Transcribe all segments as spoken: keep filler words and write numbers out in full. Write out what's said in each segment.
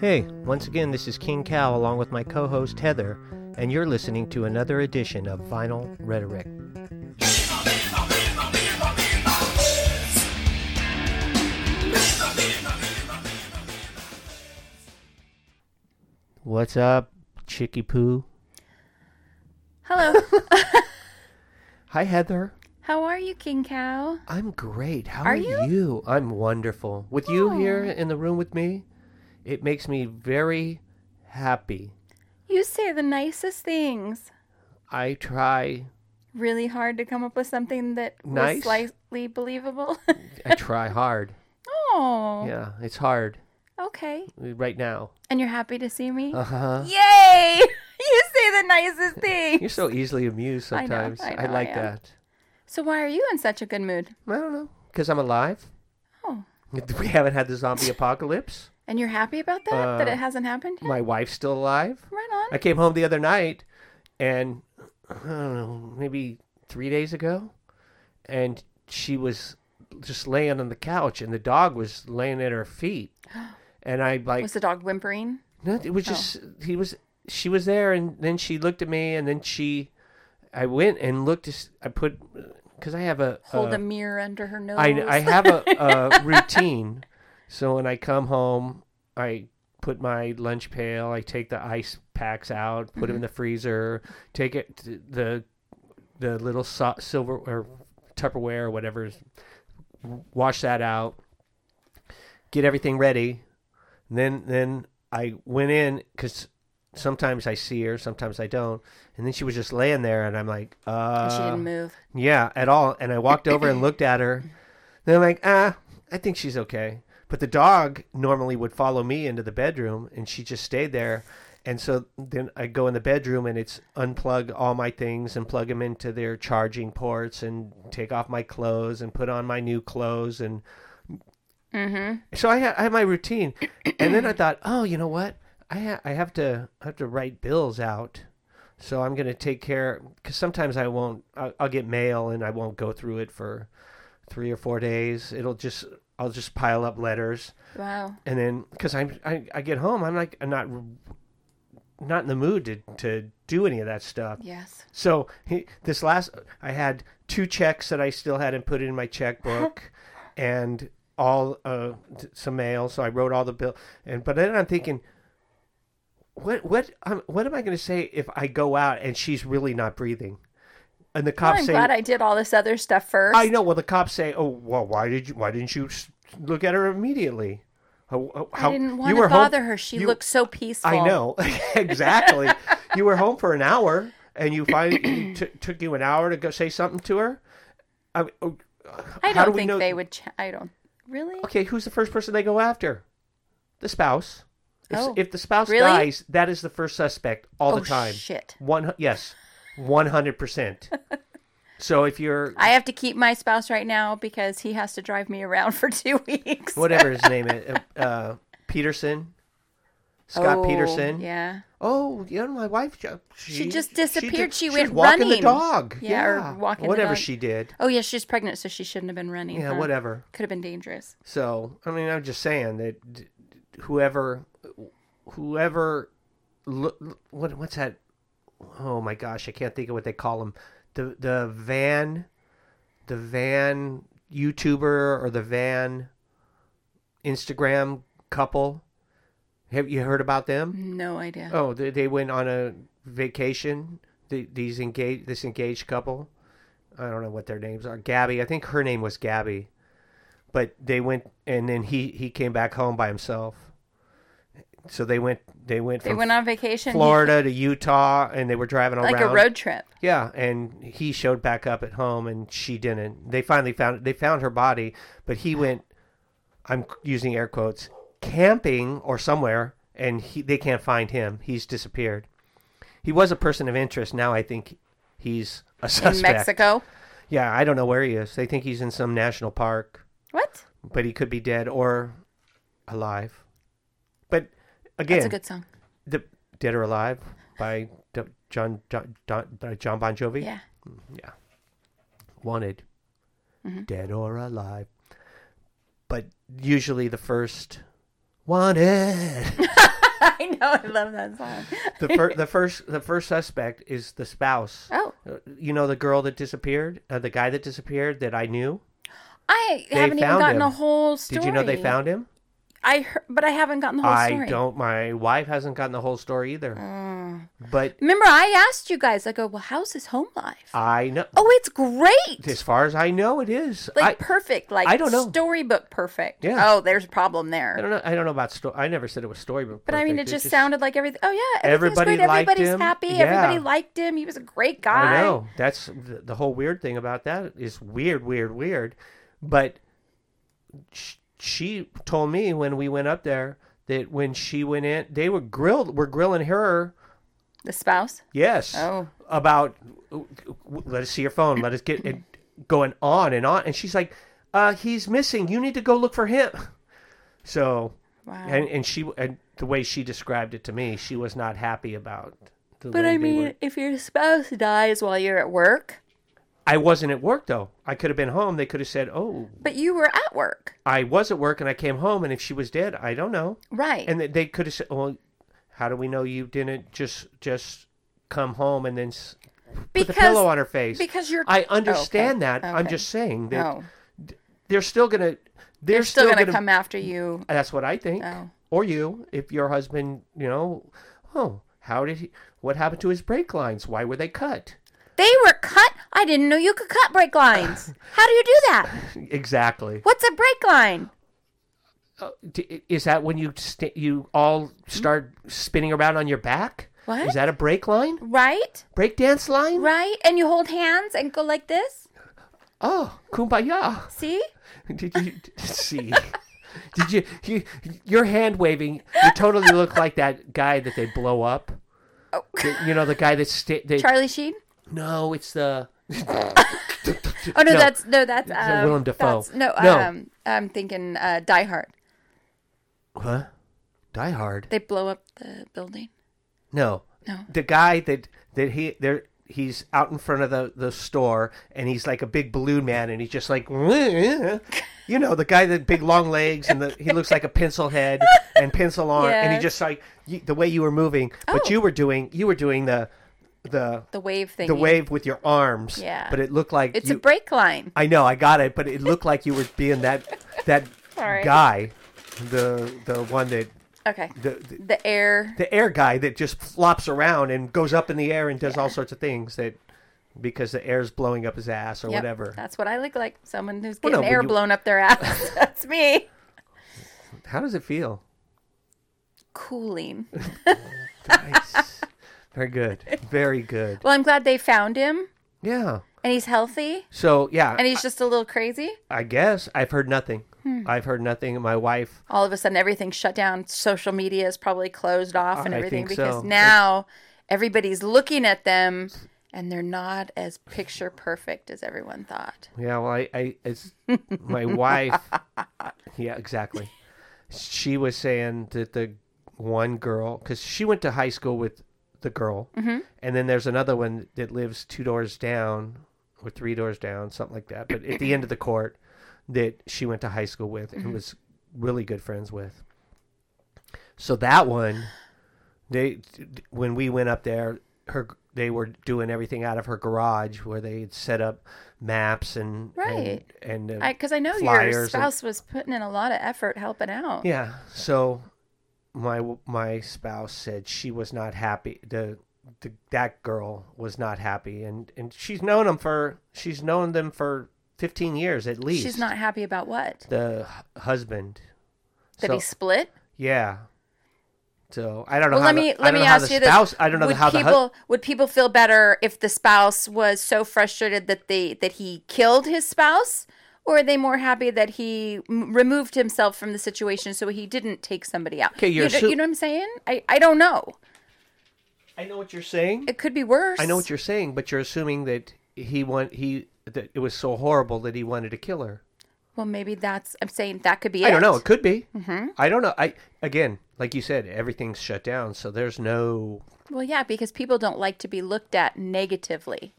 Hey, once again, this is King Cow along with my co-host Heather, and you're listening to another edition of Vinyl Rhetoric. What's up, Chicky Poo? Hello. Hi, Heather. How are you, King Cow? I'm great. How are, are you? you? I'm wonderful. With oh. you here in the room with me, it makes me very happy. You say the nicest things. I try really hard to come up with something that nice? was slightly believable. I try hard. Oh. Yeah, it's hard. Okay. Right now. And you're happy to see me? Uh-huh. Yay! You say the nicest things. You're so easily amused sometimes. I, know, I, know, I like I that. So why are you in such a good mood? I don't know. Because I'm alive. Oh. We haven't had the zombie apocalypse. And you're happy about that? Uh, that it hasn't happened yet? My wife's still alive. Right on. I came home the other night, and I don't know, maybe three days ago, and she was just laying on the couch, and the dog was laying at her feet. And I like. Was the dog whimpering? No, it was just oh. he was. She was there, and then she looked at me, and then she. I went and looked. I put because I have a hold a, a mirror under her nose. I, I have a, a routine. So when I come home, I put my lunch pail. I take the ice packs out, put mm-hmm. them in the freezer. Take it to the the little so- silver or Tupperware or whatever. Wash that out. Get everything ready. Then then I went in because sometimes I see her, sometimes I don't. And then she was just laying there, and I'm like, uh. And she didn't move. Yeah, at all. And I walked over and looked at her. Then I'm like, ah, I think she's okay. But the dog normally would follow me into the bedroom, and she just stayed there. And so then I go in the bedroom, and it's unplug all my things and plug them into their charging ports and take off my clothes and put on my new clothes and... Mm-hmm. So I had, I had my routine, and then I thought, oh, you know what? I ha- I have to I have to write bills out, so I'm gonna take care because sometimes I won't. I'll, I'll get mail and I won't go through it for three or four days. It'll just I'll just pile up letters. Wow. And then because I I I get home, I'm like I'm not not in the mood to to do any of that stuff. Yes. So he, this last I had two checks that I still hadn't put in my checkbook, and. all uh some mail, so I wrote all the bill, and but then I'm thinking, what what um, what am I going to say if I go out and she's really not breathing, and the cops well, say, "I'm glad I did all this other stuff first." I know. Well, the cops say, "Oh, well, why did you? Why didn't you look at her immediately?" How, how, I didn't want to bother home, her. She you, looked so peaceful. I know exactly. You were home for an hour, and you find it t- took you an hour to go say something to her. I, oh, I don't do think know? they would. Ch- I don't. Really? Okay, who's the first person they go after? The spouse. If, oh, if the spouse really? dies, that is the first suspect all oh, the time. Oh, shit. One, yes, one hundred percent. So if you're... I have to keep my spouse right now because he has to drive me around for two weeks. Whatever his name is. Uh, Peterson. Scott oh, Peterson. Yeah. Oh, you know, my wife... She, she just disappeared. She, she, she went running. She was walking the dog. Yeah, yeah. or walking Whatever the dog. she did. Oh, yeah, she's pregnant, so she shouldn't have been running. Yeah, huh? whatever. Could have been dangerous. So, I mean, I'm just saying that whoever... Whoever... What, what's that? Oh, my gosh, I can't think of what they call them. The, the van... The van YouTuber or the van Instagram couple... Have you heard about them? No idea. Oh, they, they went on a vacation. The, these engaged, this engaged couple. I don't know what their names are. Gabby, I think her name was Gabby. But they went, and then he, he came back home by himself. So they went. They went. From they went on vacation. Florida to Utah, and they were driving like around. Like a road trip. Yeah, and he showed back up at home, and she didn't. They finally found. They found her body, but he went. I'm using air quotes. Camping or somewhere, and he, they can't find him. He's disappeared. He was a person of interest. Now I think he's a suspect. In Mexico? Yeah, I don't know where he is. They think he's in some national park. What? But he could be dead or alive. But again... That's a good song. The Dead or Alive by John John, John Bon Jovi? Yeah. Yeah. Wanted. Mm-hmm. Dead or alive. But usually the first... wanted. I know, I love that song. the, fir- the first the first suspect is the spouse. Oh. You know the girl that disappeared? Uh, the guy that disappeared that I knew? I they haven't even gotten him. a whole story. Did you know they found him? I heard, but I haven't gotten the whole I story. I don't. My wife hasn't gotten the whole story either. Mm. But remember, I asked you guys. I go, well, how's his home life? I know. Oh, it's great. As far as I know, it is like I, perfect. Like I don't know. Storybook perfect. Yeah. Oh, there's a problem there. I don't know. I don't know about story. I never said it was storybook perfect. But I mean, it, it just, just sounded like everything. Oh yeah, everybody great. liked Everybody's him. Everybody's happy. Yeah. Everybody liked him. He was a great guy. I know. That's the, the whole weird thing about that is weird, weird, weird. But. Sh- She told me when we went up there that when she went in, they were grilled. Were grilling her, the spouse. Yes. Oh. About let us see your phone. Let us get it going on and on. And she's like, uh, "He's missing. You need to go look for him." So, wow. And and she and the way she described it to me, she was not happy about. The but I mean, were... if your spouse dies while you're at work. I wasn't at work, though. I could have been home. They could have said, oh. But you were at work. I was at work, and I came home, and if she was dead, I don't know. Right. And they could have said, well, how do we know you didn't just just come home and then because, put the pillow on her face? Because you're... I understand oh, okay. that. Okay. I'm just saying that oh. they're still going to... They're, they're still, still going to come after you. That's what I think. Oh. Or you, if your husband, you know, oh, how did he... What happened to his brake lines? Why were they cut? They were cut? I didn't know you could cut brake lines. How do you do that? Exactly. What's a brake line? Uh, is that when you st- you all start spinning around on your back? What? Is that a brake line? Right. Brake dance line? Right. And you hold hands and go like this? Oh, kumbaya. See? Did you see? Did you, you your hand waving, you totally look like that guy that they blow up. Oh. The, you know, the guy that's... Sta- they, Charlie Sheen? No, it's the. oh no, no, that's no, that's um, Willem Dafoe. That's, no, no. Um, I'm thinking uh, Die Hard. Huh? Die Hard. They blow up the building. No, no. The guy that that he there he's out in front of the, the store and he's like a big balloon man and he's just like, you know, the guy with big long legs and the, he looks like a pencil head and pencil arm yes. and he just like the way you were moving, but oh. you were doing you were doing the. The the wave thing. The wave with your arms. Yeah. But it looked like... It's you, a brake line. I know, I got it, but it looked like you were being that that guy. The the one that... Okay. The, the, the air... The air guy that just flops around and goes up in the air and does yeah. all sorts of things that... Because the air's blowing up his ass or yep, whatever. That's what I look like. Someone who's getting well, no, air you... blown up their ass. That's me. How does it feel? Cooling. Nice. Very good. Very good. Well, I'm glad they found him. Yeah. And he's healthy. So, yeah. And he's just a little crazy? I guess. I've heard nothing. Hmm. I've heard nothing. My wife. All of a sudden, everything's shut down. Social media is probably closed off and everything. I think because so. now it's... everybody's looking at them and they're not as picture perfect as everyone thought. Yeah. Well, I, I it's my wife. Yeah, exactly. She was saying that the one girl, because she went to high school with. The girl, mm-hmm. and then there's another one that lives two doors down or three doors down, something like that. But at the end of the court, that she went to high school with mm-hmm. and was really good friends with. So that one, they when we went up there, her they were doing everything out of her garage where they had set up maps and right and because I, I know your spouse and, was putting in a lot of effort helping out. Yeah, so. My my spouse said she was not happy. The, the that girl was not happy, and, and she's known them for she's known them for fifteen years at least. She's not happy about what? The husband. That so, he split. Yeah. So I don't know. Well, how let me the, let me ask you spouse, this: I don't know would how people the hu- would people feel better if the spouse was so frustrated that they that he killed his spouse. Or are they more happy that he m- removed himself from the situation so he didn't take somebody out? Okay, you're you, assu- you know what I'm saying? I, I don't know. I know what you're saying. It could be worse. I know what you're saying, but you're assuming that he want he that it was so horrible that he wanted to kill her. Well, maybe that's I'm saying that could be. I it. don't know. It could be. Mm-hmm. I don't know. I again, like you said, everything's shut down, so there's no. Well, yeah, because people don't like to be looked at negatively.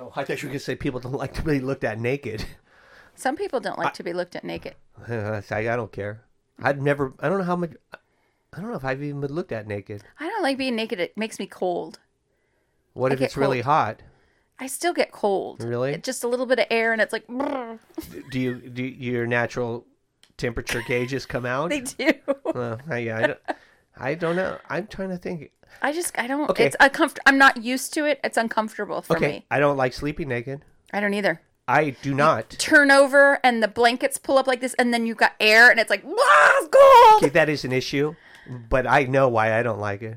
Oh, I thought you were going to say people don't like to be looked at naked. Some people don't like I, to be looked at naked. I don't care. I've never, I don't know how much, I don't know if I've even been looked at naked. I don't like being naked. It makes me cold. What I if it's cold. Really hot? I still get cold. Really? It's just a little bit of air and it's like. Brr. Do you, do your natural temperature gauges come out? They do. Well, yeah, I don't, I don't know. I'm trying to think. I just, I don't, okay. It's uncomfortable. I'm not used to it. It's uncomfortable for okay. me. I don't like sleeping naked. I don't either. I do not. You turn over and the blankets pull up like this and then you've got air and it's like, ah, it's cold. Okay, that is an issue, but I know why I don't like it.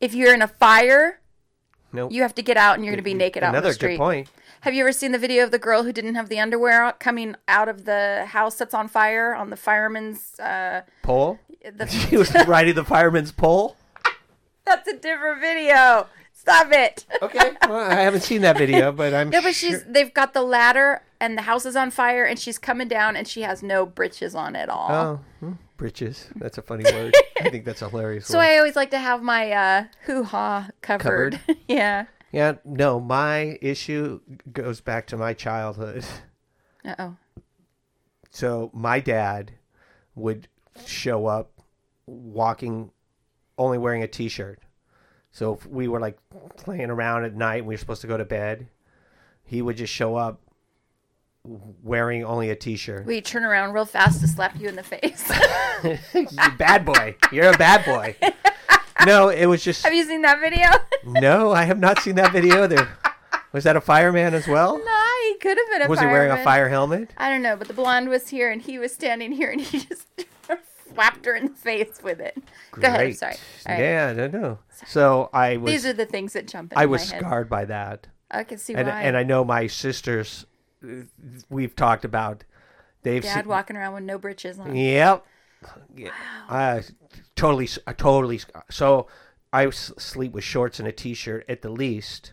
If you're in a fire, nope. you have to get out and you're going to be naked out in the street. Another good point. Have you ever seen the video of the girl who didn't have the underwear out, coming out of the house that's on fire on the fireman's... Uh, pole? The... She was riding the fireman's pole? That's a different video. Stop it. Okay. Well, I haven't seen that video, but I'm No, but sure. she's, they've got the ladder and the house is on fire and she's coming down and she has no britches on at all. Oh, hmm. Britches. That's a funny word. I think that's a hilarious so word. So I always like to have my uh, hoo-ha covered. covered. Yeah. Yeah. No, my issue goes back to my childhood. Uh-oh. So my dad would show up walking, only wearing a T-shirt. So if we were like playing around at night and we were supposed to go to bed, he would just show up wearing only a T-shirt. Well, you turn around real fast to slap you in the face. You bad boy. You're a bad boy. No, it was just... Have you seen that video? No, I have not seen that video either. Was that a fireman as well? No, he could have been a was fireman. Was he wearing a fire helmet? I don't know, but the blonde was here and he was standing here and he just... slapped her in the face with it. Great. Go ahead. I'm sorry. Right. Yeah, no, no. Sorry. So I was... These are the things that jump into I was my head. Scarred by that. I can see and, why. And I know my sisters, we've talked about... They've Dad seen, walking around with no britches on. Yep. Yeah. Wow. I, totally, I totally... So I sleep with shorts and a T-shirt at the least.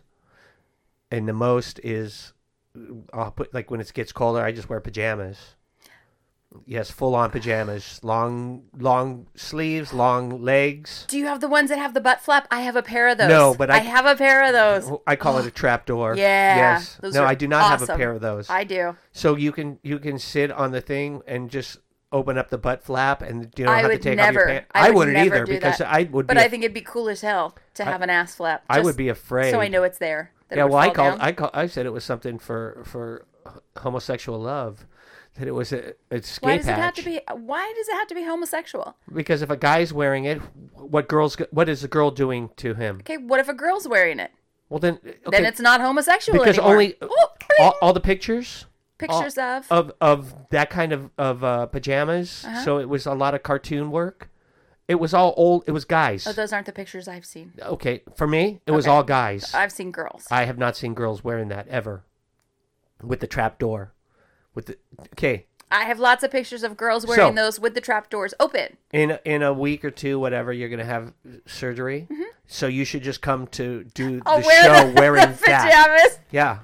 And the most is... I'll put like when it gets colder, I just wear pajamas. Yes, full-on pajamas, long, long sleeves, long legs. Do you have the ones that have the butt flap? I have a pair of those. No, but I, I have a pair of those. I call it a trapdoor. Yeah. Yes. Those no, are I do not awesome. Have a pair of those. I do. So you can you can sit on the thing and just open up the butt flap, and you don't I have to take never, off your pants. I, I would wouldn't never either do because that. I would. But be I a, think it'd be cool as hell to I, have an ass flap. I would be afraid. So I know it's there. That yeah. It would well, fall I called. Down. I call. I said it was something for for homosexual love. That it was a, a skate why does patch. It have to be? Why does it have to be homosexual? Because if a guy's wearing it, what girls? What is the girl doing to him? Okay, what if a girl's wearing it? Well, then okay. then it's not homosexual because anymore. Only oh, all, all the pictures, pictures all, of of of that kind of of uh, pajamas. Uh-huh. So it was a lot of cartoon work. It was all old. It was guys. Oh, those aren't the pictures I've seen. Okay, for me, it okay. was all guys. I've seen girls. I have not seen girls wearing that ever, with the trap door. With the, okay, I have lots of pictures of girls wearing so, those with the trap doors open. In in a week or two, whatever, you're gonna have surgery, mm-hmm. so you should just come to do I'll the wear show the, wearing the pajamas. That. Yeah,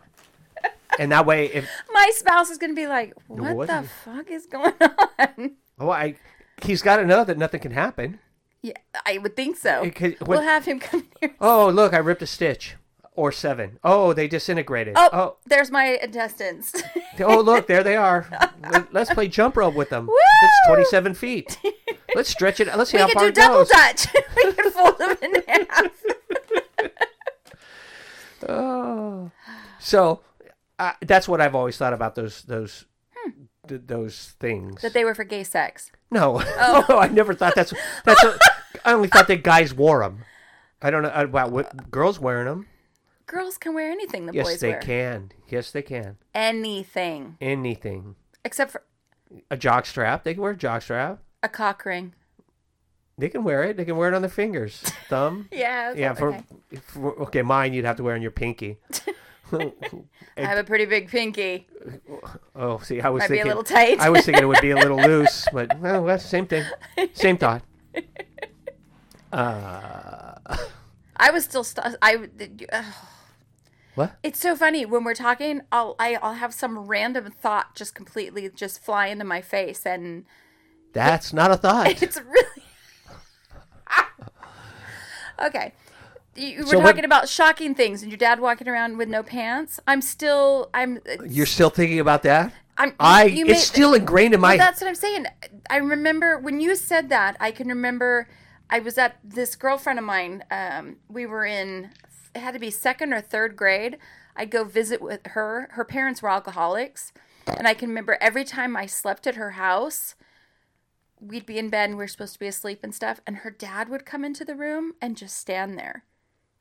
and that way, if my spouse is gonna be like, "What, what the is... fuck is going on?" Oh, I he's got to know that nothing can happen. Yeah, I would think so. It, when, we'll have him come here. Oh, look, I ripped a stitch. Or seven. Oh, they disintegrated. Oh, oh. There's my intestines. Oh, look, there they are. Let's play jump rope with them. Woo! It's twenty-seven feet. Let's stretch it. Let's see we how far it goes. We can do double touch. We can fold them in half. Oh, so uh, that's what I've always thought about those those hmm. th- those things. That they were for gay sex. No, oh. no, I never thought that's. That's. A, I only thought that guys wore them. I don't know about what girls wearing them. Girls can wear anything the yes, boys wear. Yes, they can. Yes, they can. Anything. Anything. Except for... A jockstrap. They can wear a jockstrap. A cock ring. They can wear it. They can wear it on their fingers. Thumb. yeah. Yeah. For, okay. For, okay, mine you'd have to wear on your pinky. I have a pretty big pinky. Oh, see, I was Might thinking... Might be a little tight. I was thinking it would be a little loose, but well, that's the same thing. Same thought. Uh... I was still... St- I... Uh, What? It's so funny when we're talking. I'll I, I'll have some random thought just completely just fly into my face, and that's it, not a thought. It's really okay. You were so talking what... about shocking things, and your dad walking around with no pants. I'm still I'm. You're still thinking about that? I'm, I you it's made, still ingrained in my. Well, that's what I'm saying. I remember when you said that. I can remember. I was at this girlfriend of mine. Um, we were in. It had to be second or third grade. I'd go visit with her. Her parents were alcoholics, and I can remember every time I slept at her house, we'd be in bed and we were supposed to be asleep and stuff, and her dad would come into the room and just stand there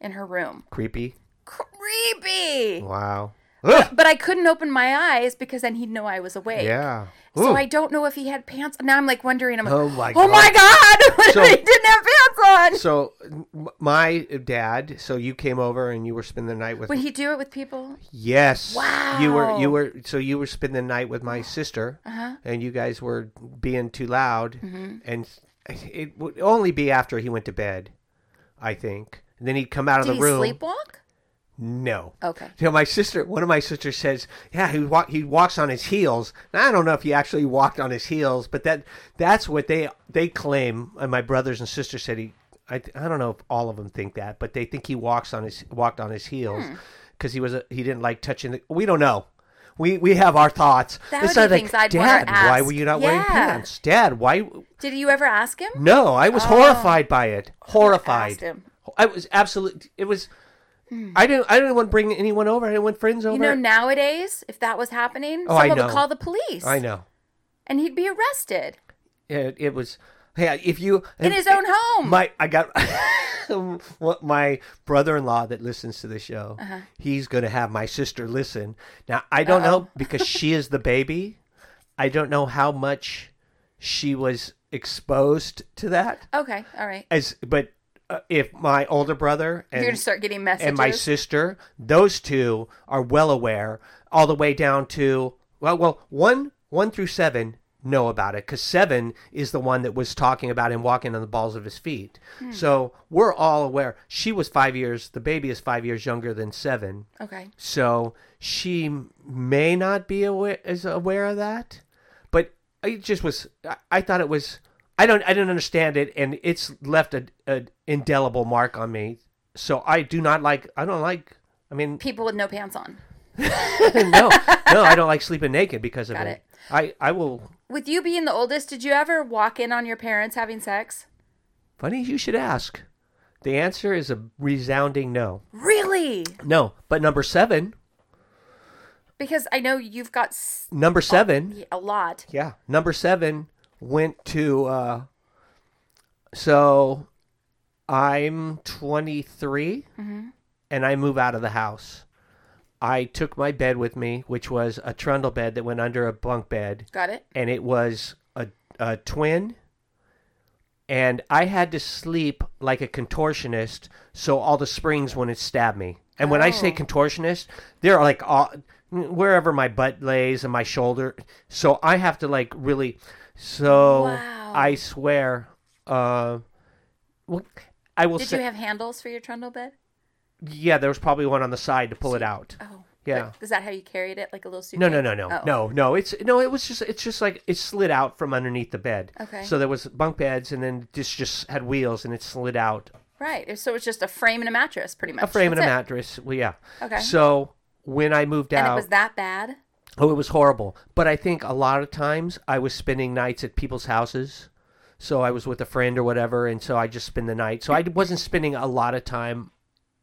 in her room. Creepy. Creepy. Wow. But, but I couldn't open my eyes because then he'd know I was awake. Yeah. Ooh. So I don't know if he had pants. Now I'm like wondering. I'm like, oh my god! Oh my god! What so, if he didn't have pants on? So my dad. So you came over and you were spending the night with. Would he do it with people? Yes. Wow. You were. You were. So you were spending the night with my sister, uh-huh. and you guys were being too loud, mm-hmm. and it would only be after he went to bed, I think. And then he'd come out Did of the he room. Sleepwalk? No. Okay. You know, my sister, one of my sisters says, yeah, he walk, he walks on his heels. Now, I don't know if he actually walked on his heels, but that that's what they they claim. And my brothers and sisters said he, I, I don't know if all of them think that, but they think he walks on his walked on his heels because hmm. he was a, he didn't like touching the, we don't know. We we have our thoughts. That it's would be like, things I'd Dad, why were you not yeah. wearing pants? Dad, why? Did you ever ask him? No, I was oh. horrified by it. Horrified. Asked him. I was absolutely, it was... I didn't. I didn't want to bring anyone over. I didn't want friends over. You know, nowadays, if that was happening, oh, someone would call the police. I know, and he'd be arrested. It, it was. Yeah, if you in his own home. My, I got my brother-in-law that listens to the show. Uh-huh. He's going to have my sister listen. Now I don't Uh-oh. know because she is the baby. I don't know how much she was exposed to that. Okay, all right. As but. If my older brother and, You're gonna start getting messages. And my sister, those two are well aware, all the way down to, well, well, one, one through seven know about it, because seven is the one that was talking about him walking on the balls of his feet. Hmm. So we're all aware. She was five years, the baby is five years younger than seven. Okay. So she may not be aware, is aware of that, but it just was, I, I thought it was... I don't. I don't understand it, and it's left a, a indelible mark on me. So I do not like. I don't like. I mean, people with no pants on. no, no, I don't like sleeping naked because of Got it. it. I, I will. With you being the oldest, did you ever walk in on your parents having sex? Funny you should ask. The answer is a resounding no. Really? No, but number seven. Because I know you've got number seven a lot. Yeah, number seven. Went to, uh, so I'm twenty-three mm-hmm. and I move out of the house. I took my bed with me, which was a trundle bed that went under a bunk bed. Got it. And it was a, a twin, and I had to sleep like a contortionist. So all the springs wouldn't stab me. And oh. when I say contortionist, they're like all, wherever my butt lays and my shoulder. So I have to like really... So wow. I swear, uh, well, I will. Did say, you have handles for your trundle bed? Yeah, there was probably one on the side to pull so, it out. Oh, yeah. Like, is that how you carried it, like a little suitcase? No, no, no, no, oh. no, no. It's no. It was just. It's just like it slid out from underneath the bed. Okay. So there was bunk beds, and then this just had wheels, and it slid out. Right. So it's just a frame and a mattress, pretty much. A frame That's and it. a mattress. Well, yeah. Okay. So when I moved out, and it was that bad. Oh, it was horrible. But I think a lot of times I was spending nights at people's houses. So I was with a friend or whatever, and so I just spend the night. So I wasn't spending a lot of time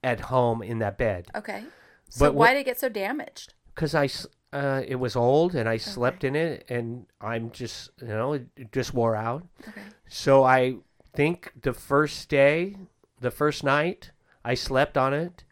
at home in that bed. Okay. So but why wh- did it get so damaged? Because I, uh, it was old, and I okay. slept in it, and I'm just, you know, it, it just wore out. Okay. So I think the first day, the first night, I slept on it.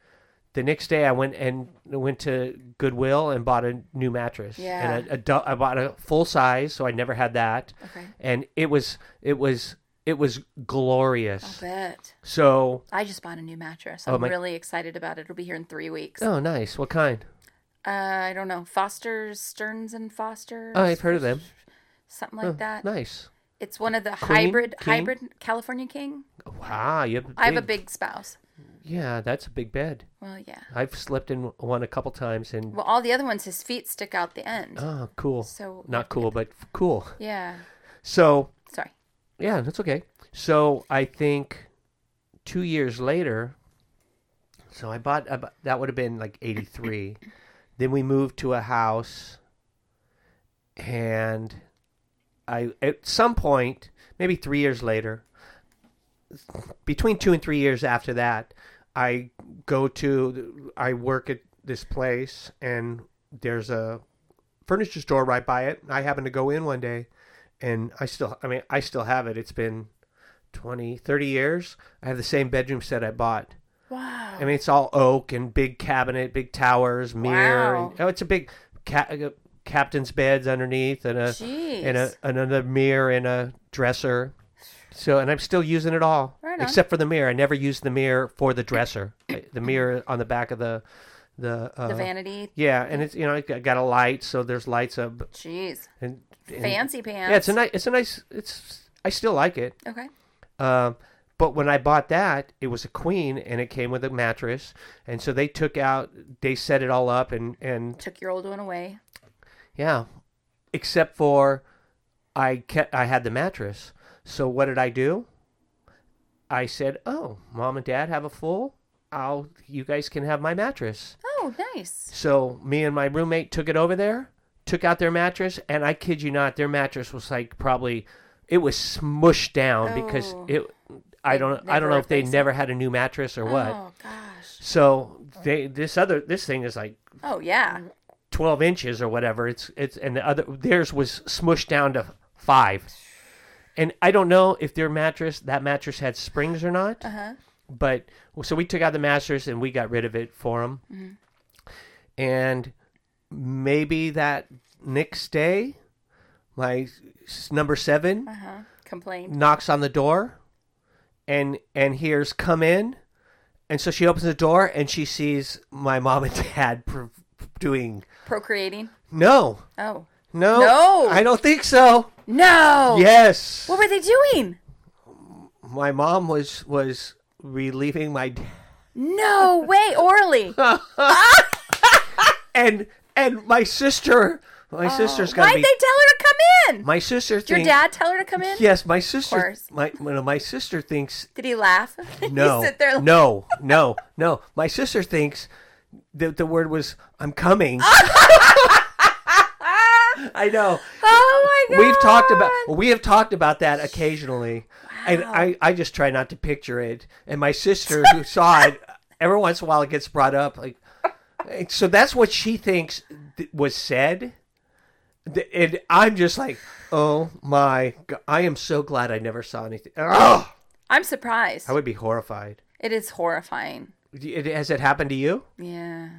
The next day, I went and went to Goodwill and bought a new mattress. Yeah, and a, a, I bought a full size, so I never had that. Okay, and it was it was it was glorious. I bet. So I just bought a new mattress. I'm oh my... really excited about it. It'll be here in three weeks. Oh, nice! What kind? Uh, I don't know. Foster's, Stearns and Foster. Oh, I've heard of them. Something like oh, that. Nice. It's one of the Queen? hybrid King? hybrid California King. Wow, you have. A big... I have a big spouse. Yeah, that's a big bed. Well, yeah. I've slept in one a couple times, and well, all the other ones, his feet stick out the end. Oh, cool. So not cool, but cool. Yeah. So sorry. Yeah, that's okay. So I think two years later, so I bought, I bought that would have been like eighty-three. Then we moved to a house, And I, at some point, maybe three years later, between two and three years after that, I go to, I work at this place, and there's a furniture store right by it. I happened to go in one day, and I still, I mean, I still have it. It's been twenty, thirty years. I have the same bedroom set I bought. Wow. I mean, it's all oak and big cabinet, big towers, mirror. Wow. And, oh, it's a big ca- captain's beds underneath, and a Jeez. and a another mirror and a dresser. So, and I'm still using it all, right except for the mirror. I never used the mirror for the dresser. The mirror on the back of the the uh, the vanity. Yeah, and it's, you know, I got a light, so there's lights up. Jeez. And, and, fancy pants. Yeah, it's a nice. It's a nice. It's I still like it. Okay. Um, but when I bought that, it was a Queen, and it came with a mattress, and so they took out, they set it all up, and, and took your old one away. Yeah, except for I kept, I had the mattress. So what did I do? I said, "Oh, Mom and Dad have a full. I'll, you guys can have my mattress." Oh, nice. So me and my roommate took it over there, took out their mattress, and I kid you not, their mattress was like probably. It was smushed down oh, because it. I don't. I don't know if they never had a new mattress or what. Oh gosh. So they. This other. This thing is like. Oh yeah. Twelve inches or whatever. It's. It's. And the other. Theirs was smushed down to five. And I don't know if their mattress. That mattress had springs or not. Uh huh. But so we took out the mattress and we got rid of it for them. Mm-hmm. And maybe that next day, my number seven uh-huh. complained, knocks on the door, and and hears, "Come in." And so she opens the door and she sees my mom and dad pro- doing procreating. No. Oh. No. No. I don't think so. No. Yes. What were they doing? My mom was was relieving my dad. No way, orally. and and my sister. My oh. sister's got. Why'd be... they tell her to come in? My sister. Did thinks... your dad tell her to come in? Yes, my sister. Of course. My well, my sister thinks. Did he laugh? No. He sit there like... no, no, no. My sister thinks that the word was "I'm coming." I know. Oh my god. We've talked about we have talked about that occasionally, wow. and I, I just try not to picture it. And my sister who saw it every once in a while it gets brought up, like so that's what she thinks th- was said. And I'm just like, oh my God. I am so glad I never saw anything. Ugh! I'm surprised. I would be horrified. It is horrifying. It, has it happened to you? Yeah.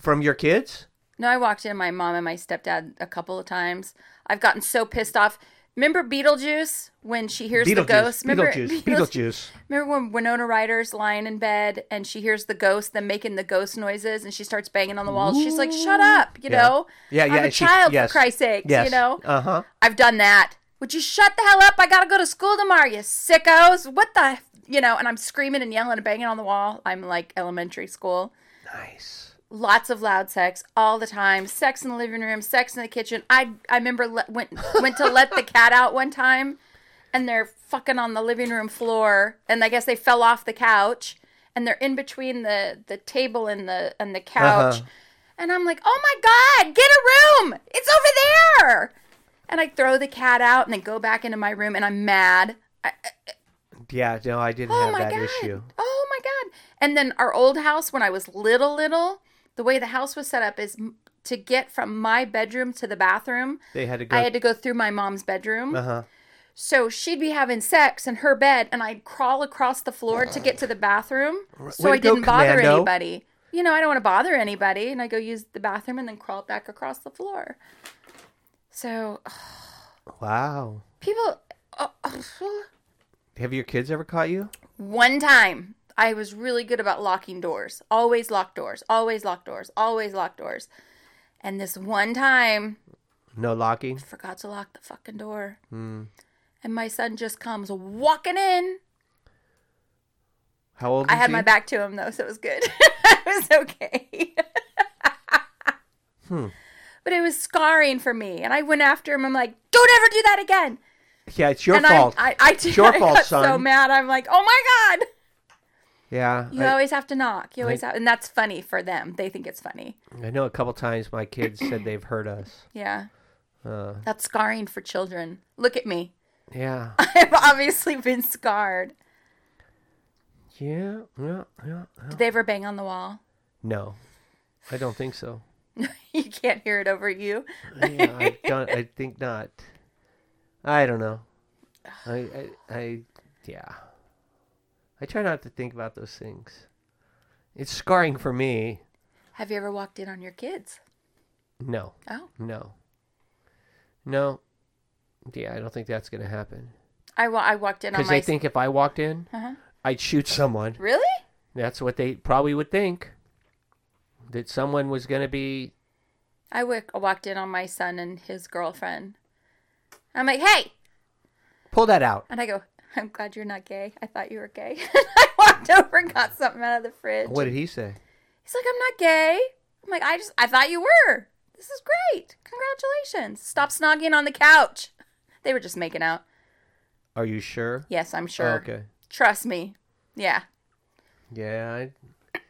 From your kids? No, I walked in my mom and my stepdad a couple of times. I've gotten so pissed off. Remember Beetlejuice when she hears the ghost? Remember, Beetlejuice. Beetlejuice. Beetlejuice. Remember when Winona Ryder's lying in bed and she hears the ghost, them making the ghost noises, and she starts banging on the walls. Ooh. She's like, "Shut up, you yeah. know? Yeah, yeah. I'm a she, child, yes. for Christ's sake, yes. you know? Uh huh. I've done that. Would you shut the hell up? I gotta go to school tomorrow, you sickos. What the, you know? And I'm screaming and yelling and banging on the wall. I'm like elementary school. Nice. Lots of loud sex all the time. Sex in the living room, sex in the kitchen. I I remember le- went went to let the cat out one time, and they're fucking on the living room floor. And I guess they fell off the couch, and they're in between the, the table and the and the couch. Uh-huh. And I'm like, oh my god, get a room! It's over there! And I throw the cat out and then go back into my room, and I'm mad. I, I, yeah, no, I didn't oh have that god. issue. Oh my god! And then our old house when I was little, little. The way the house was set up is to get from my bedroom to the bathroom. They had to go. I had to go through my mom's bedroom. Uh-huh. So she'd be having sex in her bed, and I'd crawl across the floor to get to the bathroom. So I didn't bother anybody. You know, I don't want to bother anybody, and I go use the bathroom and then crawl back across the floor. So, oh, wow. People. Oh, oh. Have your kids ever caught you? One time. I was really good about locking doors. Always lock doors. Always lock doors. Always lock doors. And this one time... No locking? I forgot to lock the fucking door. Mm. And my son just comes walking in. How old is he? I had my back to him, though, so it was good. It was okay. hmm. But it was scarring for me. And I went after him. I'm like, don't ever do that again. Yeah, it's your and fault. I, I, I, it's I, your I fault, got son. So mad. I'm like, oh, my God. Yeah. You I, always have to knock. You always I, have, and that's funny for them. They think it's funny. I know a couple times my kids said they've heard us. Yeah. Uh, That's scarring for children. Look at me. Yeah. I've obviously been scarred. Yeah, yeah, yeah, yeah. Did they ever bang on the wall? No, I don't think so. You can't hear it over you? Yeah, I don't. I think not. I don't know. I, I, I, yeah. I try not to think about those things. It's scarring for me. Have you ever walked in on your kids? No. Oh. No. No. Yeah, I don't think that's going to happen. I, wa- I walked in on my... Because they think if I walked in, uh-huh. I'd shoot someone. Really? That's what they probably would think. That someone was going to be... I w- walked in on my son and his girlfriend. I'm like, hey! Pull that out. And I go, I'm glad you're not gay. I thought you were gay. I walked over and got something out of the fridge. What did he say? He's like, I'm not gay. I'm like, I just, I thought you were. This is great. Congratulations. Stop snogging on the couch. They were just making out. Are you sure? Yes, I'm sure. Oh, okay. Trust me. Yeah. Yeah.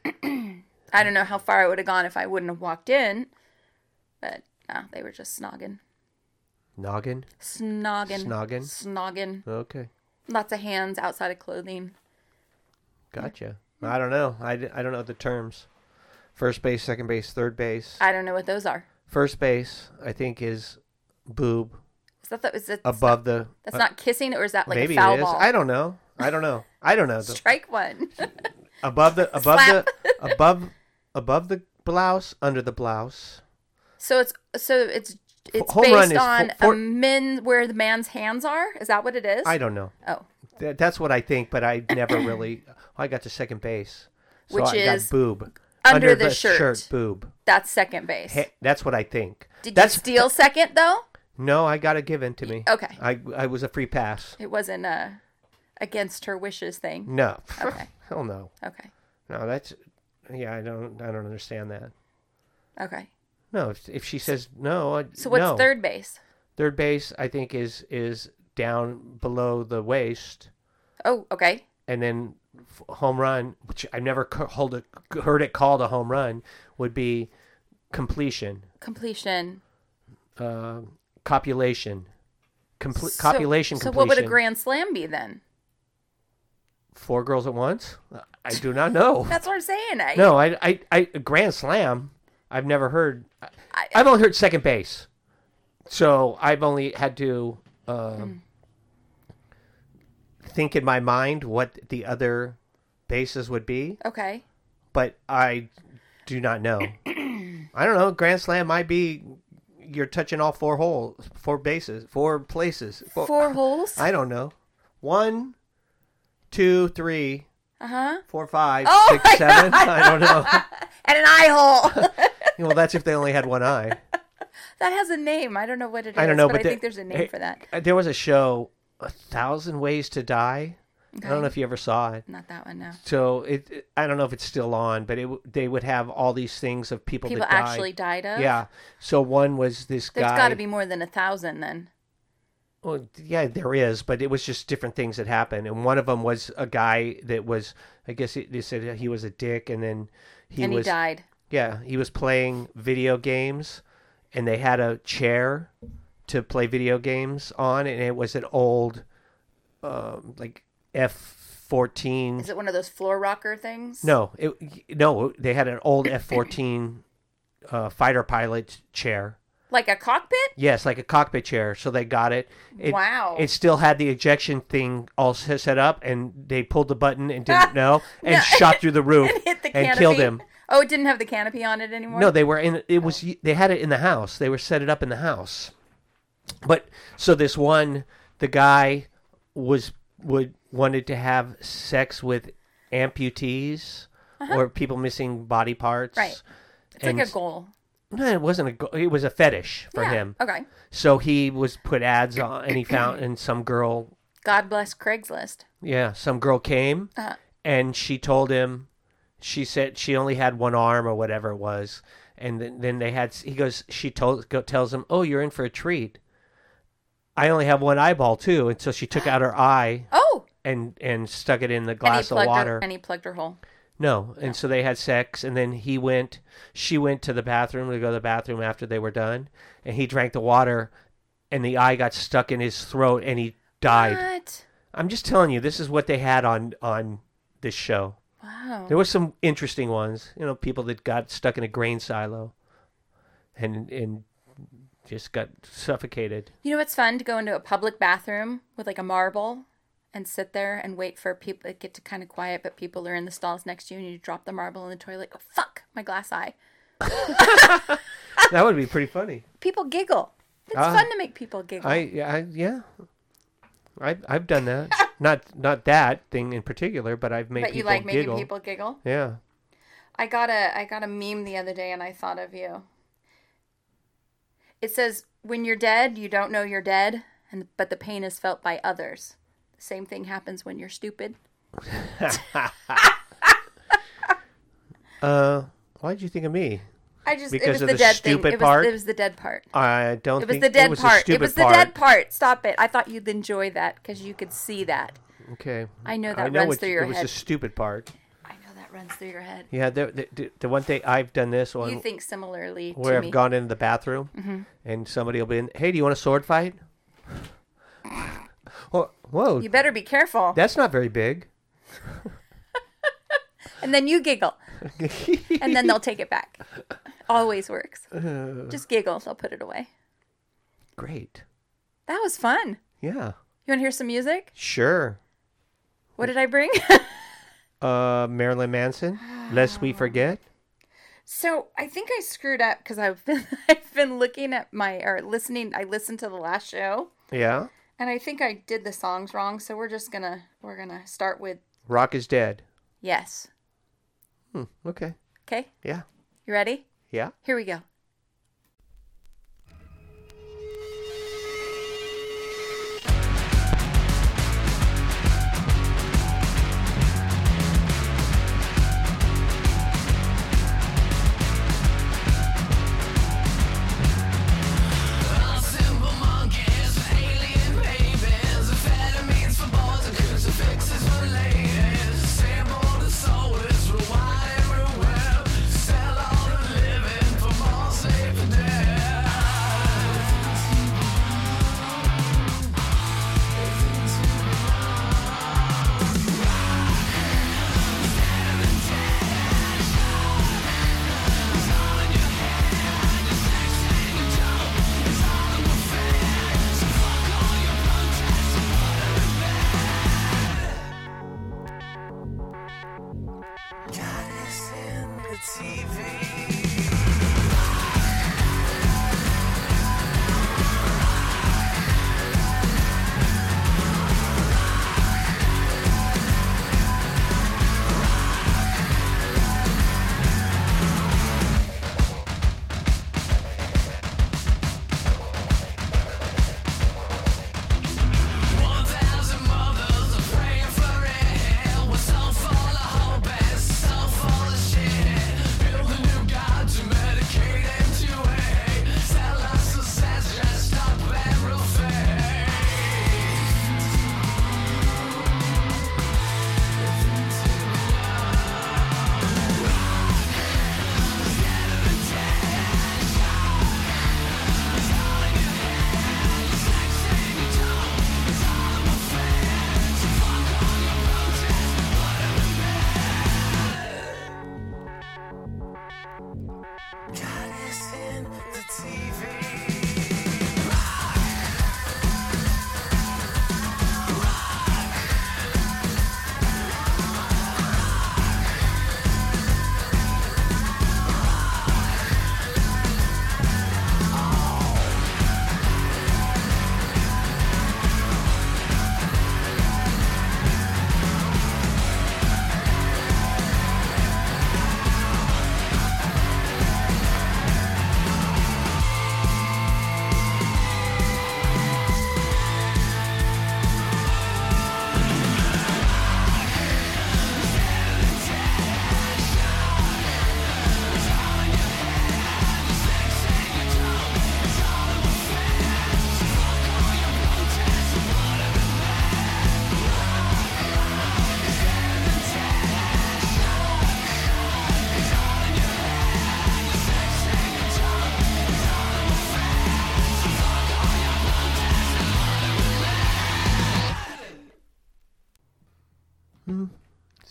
I... I don't know how far I would have gone if I wouldn't have walked in. But no, they were just snogging. Noggin? Snogging. Snogging? Snogging. Okay. Lots of hands outside of clothing. Gotcha. Yeah. I don't know. I, I don't know the terms. First base, second base, third base. I don't know what those are. First base, I think, is boob. Is that the, is it above the... the that's uh, not kissing, or is that like maybe a foul it is. Ball? I don't know. I don't know. I don't know. The, Strike one. above the... Above Slap. the... Above... Above the blouse, under the blouse. So it's... So it's... It's home based on for, for, a men where the man's hands are? Is that what it is? I don't know. Oh. Th- that's what I think, but I never really... Oh, I got to second base. So Which I is... got boob. Under, under the, the shirt. shirt. Boob. That's second base. Hey, that's what I think. Did that's, you steal second, though? No, I got it given to me. Okay. I I was a free pass. It wasn't a against her wishes thing? No. Okay. Hell no. Okay. No, that's... Yeah, I don't I don't understand that. Okay. No, if, if she says no, I, so what's no. third base? Third base, I think, is is down below the waist. Oh, okay. And then home run, which I've never a, heard it called a home run, would be completion. Completion. Uh, copulation. Comple- so, copulation. So completion. What would a grand slam be then? Four girls at once? I do not know. That's what I'm saying. I... No, I, I, I, grand slam. I've never heard. I, I've only heard second base, so I've only had to um, mm. think in my mind what the other bases would be. Okay, but I do not know. I don't know. Grand slam might be you're touching all four holes, four bases, four places, four, four holes. I don't know. One, two, three, uh-huh. four, five, oh six, seven. God. I don't know. And an eye hole. Well, that's if they only had one eye. That has a name. I don't know what it is, I don't know, but, but I there, think there's a name hey, for that. There was a show, A Thousand Ways to Die. Okay. I don't know if you ever saw it. Not that one, no. So it, it, I don't know if it's still on, but it, they would have all these things of people, people that died. People actually died of? Yeah. So one was this there's guy. There's got to be more than a thousand then. Well, yeah, there is, but it was just different things that happened. And one of them was a guy that was, I guess it, they said he was a dick, and then he and was... And he died. Yeah, he was playing video games, and they had a chair to play video games on, and it was an old, um, like F fourteen. Is it one of those floor rocker things? No, it, no, they had an old F fourteen uh, fighter pilot chair. Like a cockpit? Yes, like a cockpit chair. So they got it. it. Wow. It still had the ejection thing all set up, and they pulled the button and didn't know, and no. shot through the roof and, hit the and killed him. Oh, it didn't have the canopy on it anymore? No, they were in it was oh. they had it in the house. They were set it up in the house. But so this one the guy was would wanted to have sex with amputees uh-huh. or people missing body parts. Right. It's and, like a goal. No, it wasn't a goal. It was a fetish for yeah. him. Okay. So he was put ads on and he found and some girl God bless Craigslist. Yeah, some girl came uh-huh. and she told him she said she only had one arm or whatever it was. And then, then they had, he goes, she told, go, tells him, oh, you're in for a treat. I only have one eyeball too. And so she took out her eye. Oh. And, and stuck it in the glass of water. Her, and he plugged her hole. No. And yeah. so they had sex, and then he went, she went to the bathroom to go to the bathroom after they were done, and he drank the water, and the eye got stuck in his throat, and he died. What? I'm just telling you, this is what they had on, on this show. Wow. There were some interesting ones, you know, people that got stuck in a grain silo and and just got suffocated. You know, it's fun to go into a public bathroom with like a marble and sit there and wait for people. It gets kind of quiet, but people are in the stalls next to you, and you drop the marble in the toilet. Oh, fuck, my glass eye. That would be pretty funny. People giggle. It's uh, fun to make people giggle. I, I yeah. I've I've done that. not not that thing in particular, but I've made but people giggle. But you like giggle. Making people giggle? Yeah. I got a I got a meme the other day, and I thought of you. It says, "When you're dead, you don't know you're dead, and but the pain is felt by others. The same thing happens when you're stupid." uh, why did you think of me? I just because it was of the, the dead stupid thing. It was, part. It was the dead part. I don't. It think was the dead it was part. Stupid it was the part. dead part. Stop it! I thought you'd enjoy that because you could see that. Okay. I know that I know runs it, through your it head. It was the stupid part. I know that runs through your head. Yeah. The, the, the one thing I've done this one. You think similarly. Where to I've me. gone into the bathroom mm-hmm. and somebody will be in. Hey, do you want a sword fight? Well, whoa! You better be careful. That's not very big. And then you giggle. And then they'll take it back. Always works. Uh, Just giggle. They'll put it away. Great. That was fun. Yeah. You want to hear some music? Sure. What did I bring? uh, Marilyn Manson, Lest We Forget. So I think I screwed up because I've been I've been looking at my or listening. I listened to the last show. Yeah. And I think I did the songs wrong. So we're just gonna we're gonna start with Rock is Dead. Yes. Hmm, okay. Okay? Yeah. You ready? Yeah. Here we go.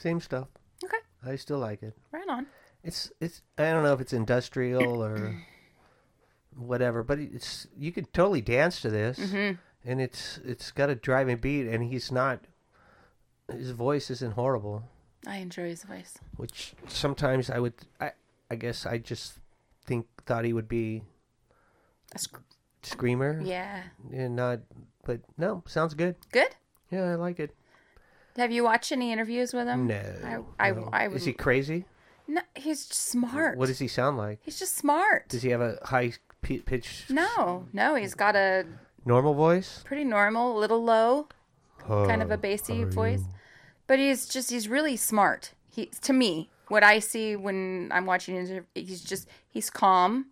Same stuff. Okay. I still like it. Right on. It's it's. I don't know if it's industrial or whatever, but it's you could totally dance to this, mm-hmm. and it's it's got a driving beat, and he's not. His voice isn't horrible. I enjoy his voice. Which sometimes I would. I I guess I just think thought he would be a sc- screamer. Yeah. And not. But no, sounds good. Good. Yeah, I like it. Have you watched any interviews with him? No. I, I, no. I, I would... Is he crazy? No, he's smart. What does he sound like? He's just smart. Does he have a high p- pitch? No, no, he's got a... Normal voice? Pretty normal, a little low, uh, kind of a bassy voice. You? But he's just, he's really smart. He, to me, what I see when I'm watching him, he's just, he's calm.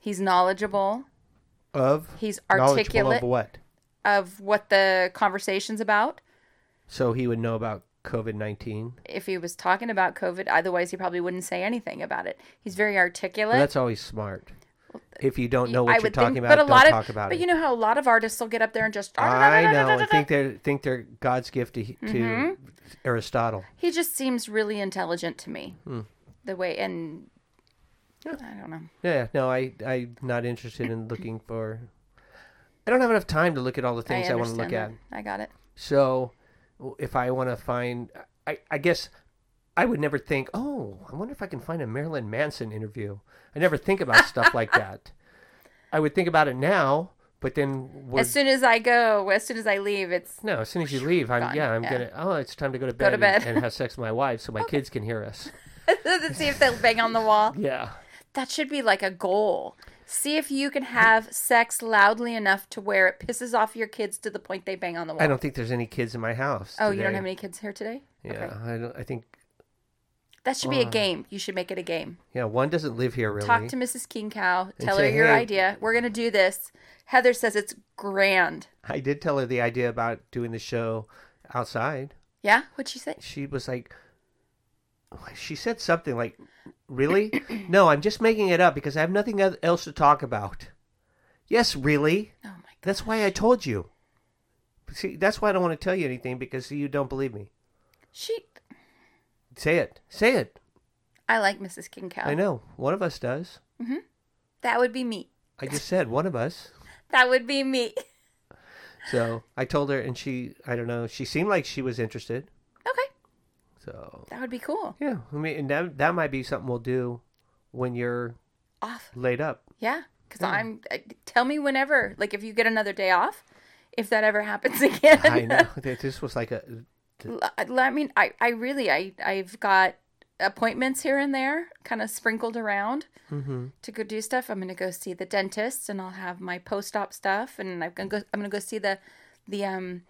He's knowledgeable. Of? He's articulate. Of what? Of what the conversation's about. So he would know about covid nineteen? If he was talking about COVID, otherwise he probably wouldn't say anything about it. He's very articulate. Well, that's always smart. If you don't know what I you're talking think, about, don't of, talk about but it. But you know how a lot of artists will get up there and just... I know. I think they're, think they're God's gift to, mm-hmm. to Aristotle. He just seems really intelligent to me. Hmm. The way... And... Yeah. I don't know. Yeah. No, I, I'm not interested in looking for... I don't have enough time to look at all the things I, I want to look that. at. I got it. So... If I want to find, I, I guess I would never think, oh, I wonder if I can find a Marilyn Manson interview. I never think about stuff like that. I would think about it now, but then. We're... As soon as I go, as soon as I leave, it's. No, as soon as you leave, I'm gone. yeah, I'm yeah. going to, oh, it's time to go to bed, go to bed. And, and have sex with my wife so my okay. kids can hear us. Let's see if they'll bang on the wall. Yeah. That should be like a goal. See if you can have sex loudly enough to where it pisses off your kids to the point they bang on the wall. I don't think there's any kids in my house today. Oh, you don't have any kids here today? Yeah, okay. I, don't, I think... That should uh, be a game. You should make it a game. Yeah, one doesn't live here, really. Talk to Missus King Cow. Tell her say, your hey, idea. We're going to do this. Heather says it's grand. I did tell her the idea about doing the show outside. Yeah? What'd she say? She was like... She said something like... Really? No, I'm just making it up because I have nothing else to talk about. Yes, really? Oh my god. That's why I told you. See, that's why I don't want to tell you anything because you don't believe me. She. Say it. Say it. I like Missus King Cow. I know. One of us does. Mm-hmm. That would be me. I just said one of us. That would be me. So I told her and she, I don't know, she seemed like she was interested. So that would be cool. Yeah, I mean, and that that might be something we'll do when you're off, laid up. Yeah, because yeah. I'm. Tell me whenever, like if you get another day off, if that ever happens again. I know this was like a. I mean, I, I really I I've got appointments here and there, kind of sprinkled around mm-hmm. to go do stuff. I'm gonna go see the dentist, and I'll have my post-op stuff, and I'm gonna go. I'm gonna go see the the um.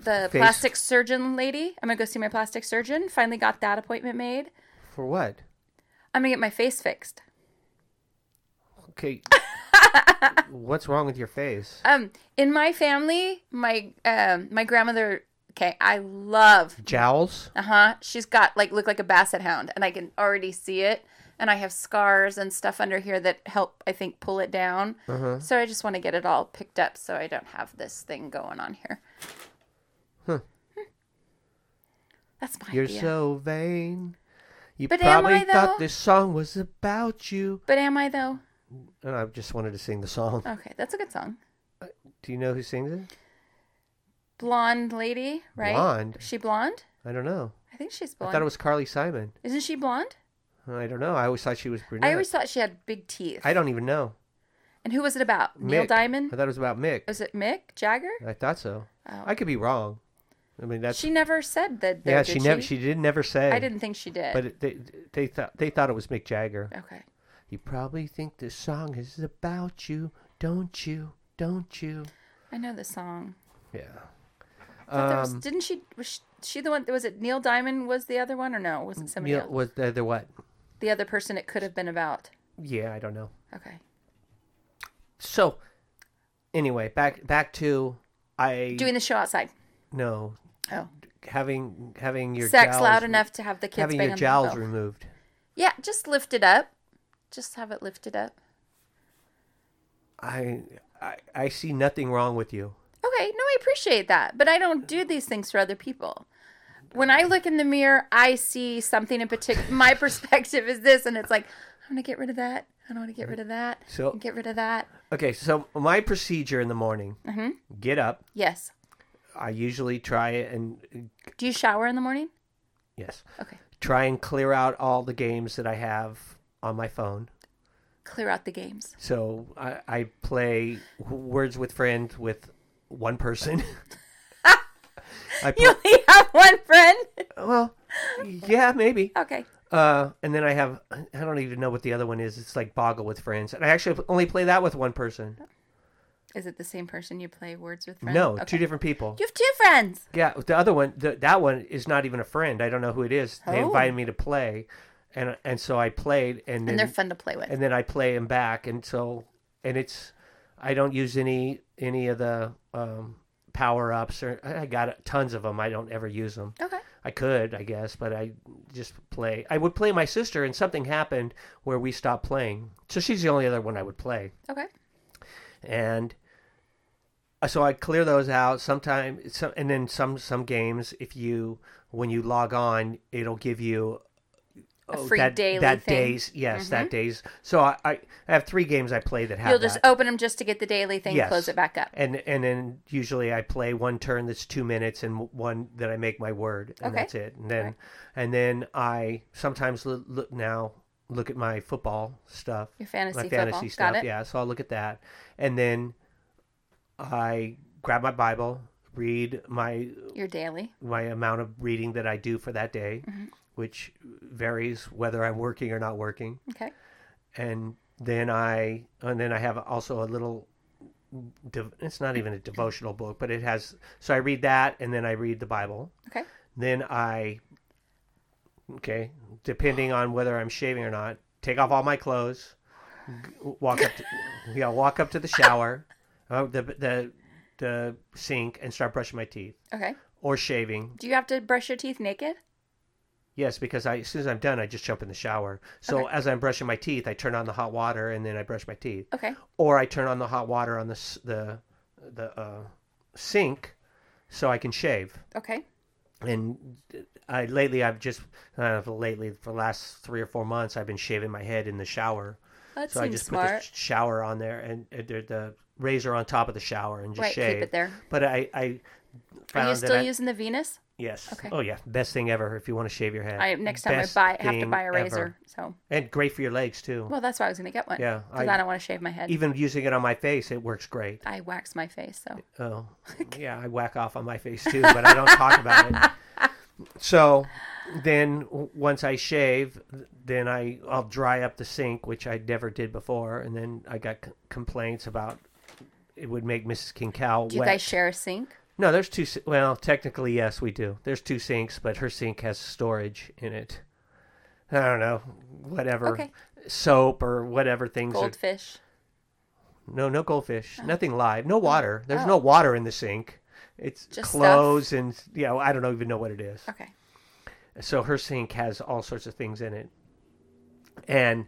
The Face. plastic surgeon lady. I'm going to go see my plastic surgeon. Finally got that appointment made. For what? I'm going to get my face fixed. Okay. What's wrong with your face? Um, in my family, my um, my grandmother, okay, I love... Jowls? Uh-huh. She's got, like, look like a basset hound, and I can already see it. And I have scars and stuff under here that help, I think, pull it down. Uh-huh. So I just want to get it all picked up so I don't have this thing going on here. Huh. That's my You're idea. So vain. You but probably am I, thought this song was about you. But am I, though? No, I just wanted to sing the song. Okay, that's a good song. Uh, do you know who sings it? Blonde lady, right? Blonde? Is she blonde? I don't know. I think she's blonde. I thought it was Carly Simon. Isn't she blonde? I don't know. I always thought she was brunette. I always thought she had big teeth. I don't even know. And who was it about? Mick. Neil Diamond? I thought it was about Mick. Was it Mick Jagger? I thought so. Oh. I could be wrong. I mean, that's... She never said that. Though, yeah, she never. She? she did never say. I didn't think she did. But it, they they thought they thought it was Mick Jagger. Okay. You probably think this song is about you, don't you? Don't you? I know the song. Yeah. Um, there was, didn't she? Was she, she the one? Was it Neil Diamond? Was the other one or no? Was it somebody Neil, else? Was the other what? The other person it could have been about. Yeah, I don't know. Okay. So, anyway, back back to I doing the show outside. No. Oh. Having having your sex jowls, loud enough to have the kids having bang your on jowls the removed. Yeah, just lift it up. Just have it lifted up. I, I I see nothing wrong with you. Okay, no, I appreciate that, but I don't do these things for other people. when I look in the mirror, I see something in particular. My perspective is this, and it's like, I'm going to get rid of that. I don't want to get rid of that. So get rid of that. Okay, so my procedure in the morning, mm-hmm. get up. Yes. I usually try and... Do you shower in the morning? Yes. Okay. Try and clear out all the games that I have on my phone. Clear out the games. So I, I play Words with Friends with one person. I play... You only have one friend? Well, yeah, maybe. Okay. Uh, and then I have, I don't even know what the other one is. It's like Boggle with Friends. And I actually only play that with one person. Is it the same person you play Words with Friends? No, okay. Two different people. You have two friends. Yeah, the other one, the, that one is not even a friend. I don't know who it is. Oh. They invited me to play. And and so I played. And, then, and they're fun to play with. And then I play them back. And so, and it's, I don't use any, any of the um, power-ups. Or I got tons of them. I don't ever use them. Okay. I could, I guess, but I just play. I would play my sister, and something happened where we stopped playing. So she's the only other one I would play. Okay. And so I clear those out sometimes. And then some, some games, if you, when you log on, it'll give you a free oh, that, daily that thing. Days, yes, mm-hmm. that days. So I, I have three games I play that have You'll just that. Open them just to get the daily thing, yes. Close it back up. And and then usually I play one turn that's two minutes and one that I make my word, and okay. that's it. And then, right. and then I sometimes look now look at my football stuff. Your fantasy, my fantasy football. Stuff. Got it. Yeah, so I'll look at that. And then I grab my Bible, read my... Your daily. My amount of reading that I do for that day. Mm-hmm. Which varies whether I'm working or not working. Okay. And then I and then I have also a little, it's not even a devotional book, but it has, so I read that and then I read the Bible. Okay. Then I, okay, depending on whether I'm shaving or not, take off all my clothes, walk up to, yeah, walk up to the shower, uh, the, the, the sink and start brushing my teeth. Okay. Or shaving. Do you have to brush your teeth naked? Yes, because I, as soon as I'm done, I just jump in the shower. So okay. as I'm brushing my teeth, I turn on the hot water and then I brush my teeth. Okay. Or I turn on the hot water on the the the uh, sink, so I can shave. Okay. And I lately I've just uh, lately for the last three or four months I've been shaving my head in the shower. That so seems I just smart. Put the shower on there and uh, the razor on top of the shower and just right, shave. Keep it there. But I I. Found Are you still that I, using the Venus? Yes. Okay. Oh, yeah. Best thing ever if you want to shave your head. I, next time Best I buy, have to buy a razor. So. And great for your legs, too. Well, that's why I was going to get one. Yeah. Because I, I don't want to shave my head. Even using it on my face, it works great. I wax my face, so. Oh. Yeah, I whack off on my face, too, but I don't talk about it. So then once I shave, then I, I'll dry up the sink, which I never did before. And then I got c- complaints about it would make Missus King Cow wet. Do you guys share a sink? No, there's two... Well, technically, yes, we do. There's two sinks, but her sink has storage in it. I don't know. Whatever. Okay. Soap or whatever things... Goldfish. Are... No, no goldfish. Oh. Nothing live. No water. There's oh. no water in the sink. It's just clothes stuff. And... Yeah, you know, I don't even know what it is. Okay. So her sink has all sorts of things in it. And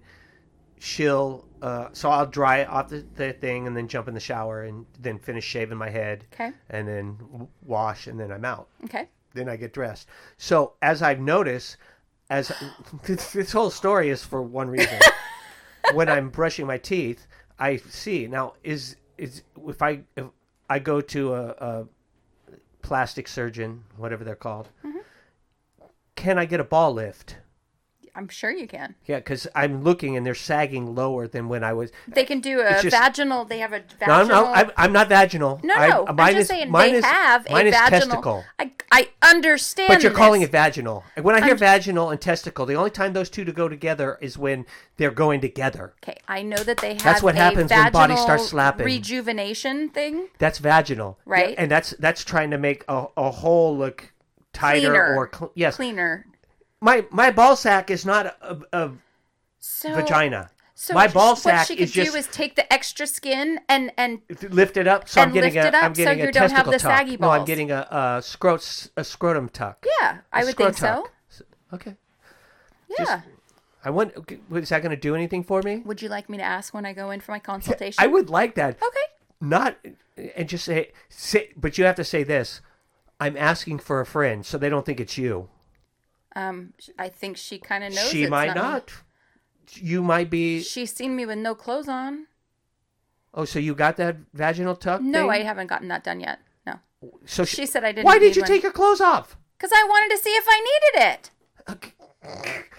she'll... Uh, so I'll dry off the, the thing and then jump in the shower and then finish shaving my head. Okay. And then wash and then I'm out. Okay. Then I get dressed. So as I've noticed, as this, this whole story is for one reason. When I'm brushing my teeth, I see now is is if I if I go to a, a plastic surgeon, whatever they're called, mm-hmm. can I get a ball lift? I'm sure you can. Yeah, because I'm looking and they're sagging lower than when I was. They can do a just, vaginal. They have a vaginal. No, no, I'm, I'm not vaginal. No, no. I, I'm just is, saying they is, have a vaginal. Testicle. I, I understand But you're this. Calling it vaginal. When I hear I'm, vaginal and testicle, the only time those two to go together is when they're going together. Okay, I know that they have That's what a happens when body starts slapping. Rejuvenation thing. That's vaginal. Right. And that's that's trying to make a, a hole look tighter cleaner. Or cl- yes. cleaner. My my ball sack is not a, a so, vagina. So my ball sack what she could is do just, is take the extra skin and, and lift it up. So I'm getting a I'm getting so a testicle tuck. No, I'm getting a, a scrot a scrotum tuck. Yeah, I a would think tuck. So. Okay. Yeah. Just, I want. Is that going to do anything for me? Would you like me to ask when I go in for my consultation? Yeah, I would like that. Okay. Not and just say say, but you have to say this. I'm asking for a friend, so they don't think it's you. Um, I think she kind of knows. She it's might not. Me. You might be. She's seen me with no clothes on. Oh, so you got that vaginal tuck? No, thing? I haven't gotten that done yet. No. So she, she said I didn't. Why did you one. take your clothes off? Because I wanted to see if I needed it. Okay.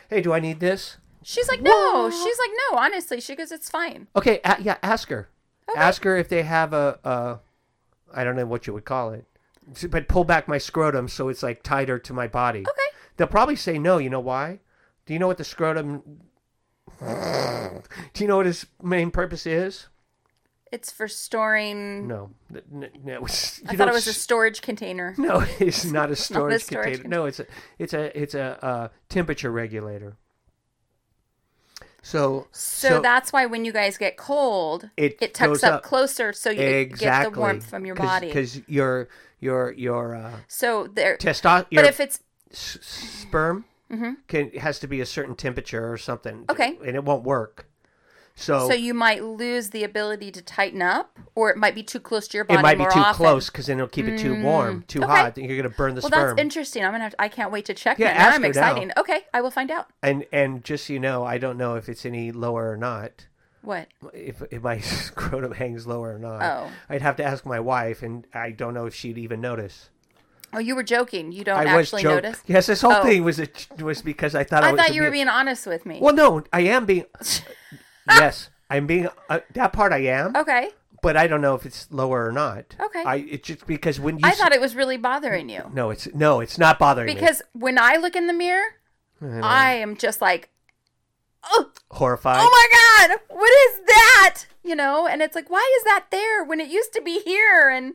Hey, do I need this? She's like, no. Whoa. She's like, no. Honestly, she goes, it's fine. Okay. A- yeah, ask her. Okay. Ask her if they have a, a, I don't know what you would call it, but pull back my scrotum so it's like tighter to my body. Okay. They'll probably say no. You know why? Do you know what the scrotum? Do you know what its main purpose is? It's for storing... No. no, no. I thought it was a storage container. No, it's not a storage, not a storage container. container. No, it's a it's a, it's a uh, temperature regulator. So, so... So that's why when you guys get cold, it, it tucks up, up closer so you exactly. get the warmth from your Cause, body. Because your... your, your uh, so there... Testosterone... But if it's... S- sperm mm-hmm. can has to be a certain temperature or something. Okay. And it won't work. So, so you might lose the ability to tighten up, or it might be too close to your body. It might more be too often. close because then it'll keep it too mm. warm, too okay. hot, and you're going to burn the well, sperm. Well, that's interesting. I'm gonna have to, I can't wait to check yeah, that. I'm excited. Now. Okay, I will find out. And and just so you know, I don't know if it's any lower or not. What? If, if my scrotum hangs lower or not. Oh. I'd have to ask my wife, and I don't know if she'd even notice. Oh, you were joking. You don't I actually was notice? Yes, this whole oh. thing was a, was because I thought I, I was thought you were being honest with me. Well, no, I am being... Yes, I'm being uh, that part. I am okay, but I don't know if it's lower or not. Okay, I it's just because when you I s- thought it was really bothering you. No, it's no, it's not bothering because me because when I look in the mirror, I, I am just like, oh, horrified. Oh my God, what is that? You know, and it's like, why is that there when it used to be here? And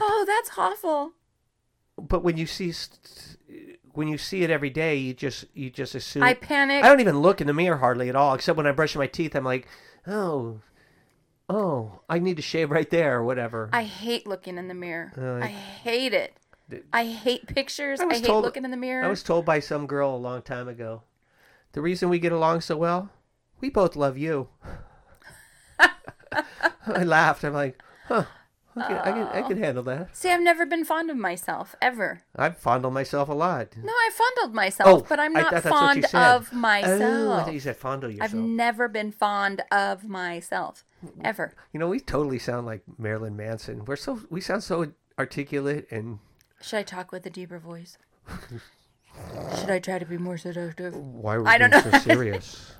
oh, that's awful. But when you see. St- When you see it every day, you just you just assume. I panic. I don't even look in the mirror hardly at all, except when I'm brushing my teeth. I'm like, oh, oh, I need to shave right there or whatever. I hate looking in the mirror. Uh, I hate it. Th- I hate pictures. I, I hate told, looking in the mirror. I was told by some girl a long time ago, the reason we get along so well, we both love you. I laughed. I'm like, huh. I can, I can I can handle that. See, I've never been fond of myself, ever. I've fondled myself a lot. No, I fondled myself, oh, but I'm not fond of myself. Oh, I thought you said fondle yourself. I've never been fond of myself, ever. You know, we totally sound like Marilyn Manson. We're so we sound so articulate and... Should I talk with a deeper voice? Should I try to be more seductive? Why were you so serious?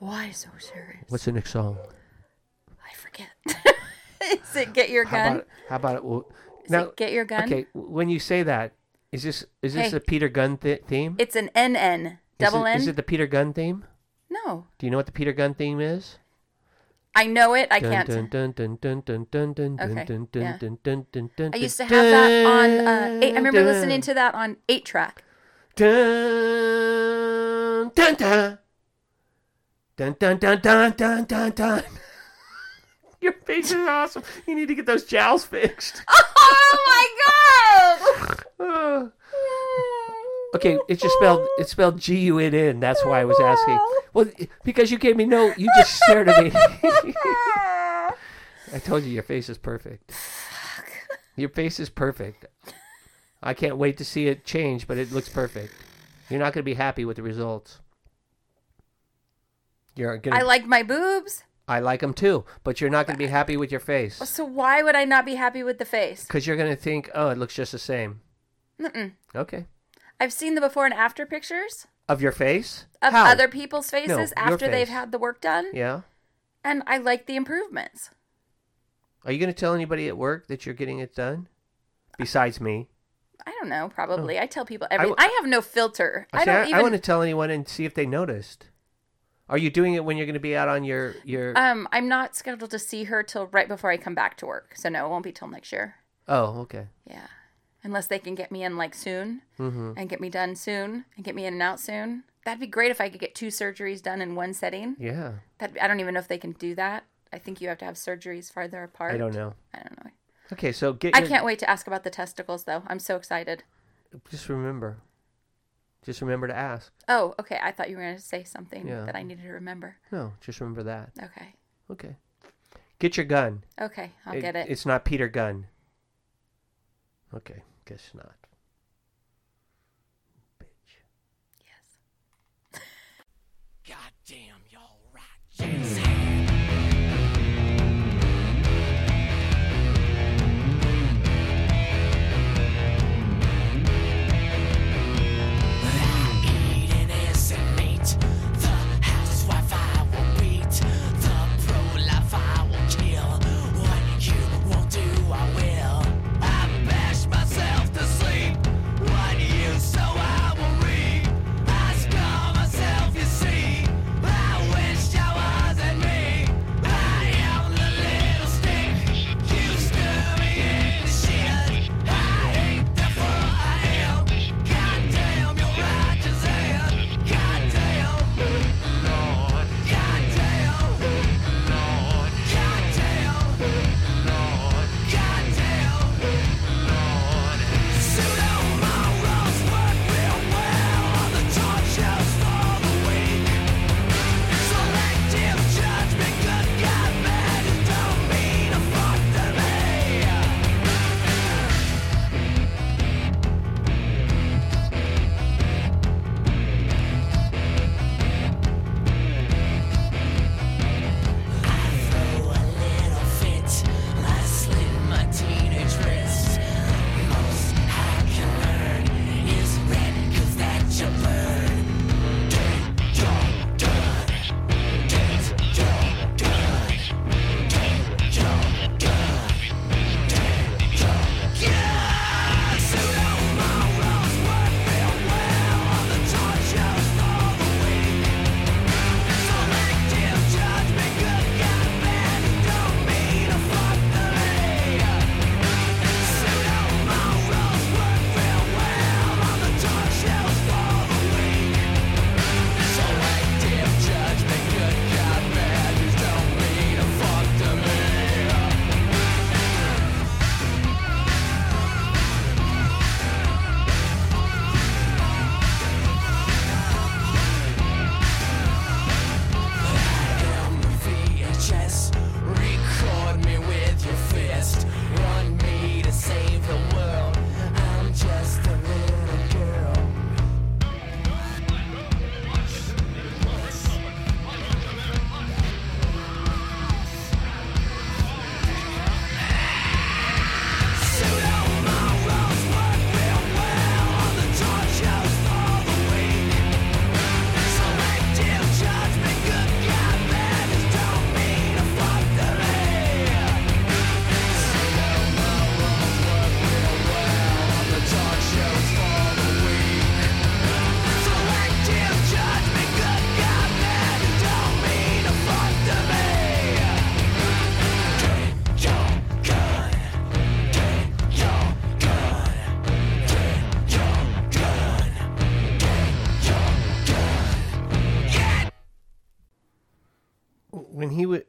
Why so serious? What's the next song? I forget. Is it Get Your Gun? How about, how about it? Well, is now, it Get Your Gun? Okay, when you say that, is this is this hey, a Peter Gunn th- theme? It's an N N, double N. Is it the Peter Gunn theme? No. Do you know what the Peter Gunn theme is? I know it. I can't. Okay. I used to have that on, uh, eight, I remember listening to that on eight track. Dun, dun, dun. Dun, dun, dun, dun, dun, dun, dun. Your face is awesome. You need to get those jowls fixed. Oh my God! Okay, it's just spelled. It's spelled G U N N. That's why I was asking. Well, because you gave me no. You just stared at me. I told you your face is perfect. Your face is perfect. I can't wait to see it change, but it looks perfect. You're not going to be happy with the results. You're gonna... I like my boobs. I like them too, but you're not going to be happy with your face. So why would I not be happy with the face? Because you're going to think, oh, it looks just the same. Mm-mm. Okay. I've seen the before and after pictures. Of your face? Of How? Other people's faces no, after face. They've had the work done. Yeah. And I like the improvements. Are you going to tell anybody at work that you're getting it done? Besides me? I don't know, probably. Oh. I tell people everything. I, w- I have no filter. I, I don't I, even... I want to tell anyone and see if they noticed. Are you doing it when you're going to be out on your, your... Um, I'm not scheduled to see her till right before I come back to work. So no, it won't be till next year. Oh, okay. Yeah. Unless they can get me in like soon mm-hmm. and get me done soon and get me in and out soon. That'd be great if I could get two surgeries done in one setting. Yeah. That'd be, I don't even know if they can do that. I think you have to have surgeries farther apart. I don't know. I don't know. Okay, so get your... I can't wait to ask about the testicles though. I'm so excited. Just remember... Just remember to ask. Oh, okay. I thought you were going to say something yeah. that I needed to remember. No, just remember that. Okay. Okay. Get your gun. Okay, I'll it, get it. It's not Peter Gunn. Okay. guess not. Bitch. Yes. Goddamn, y'all rock. Yes.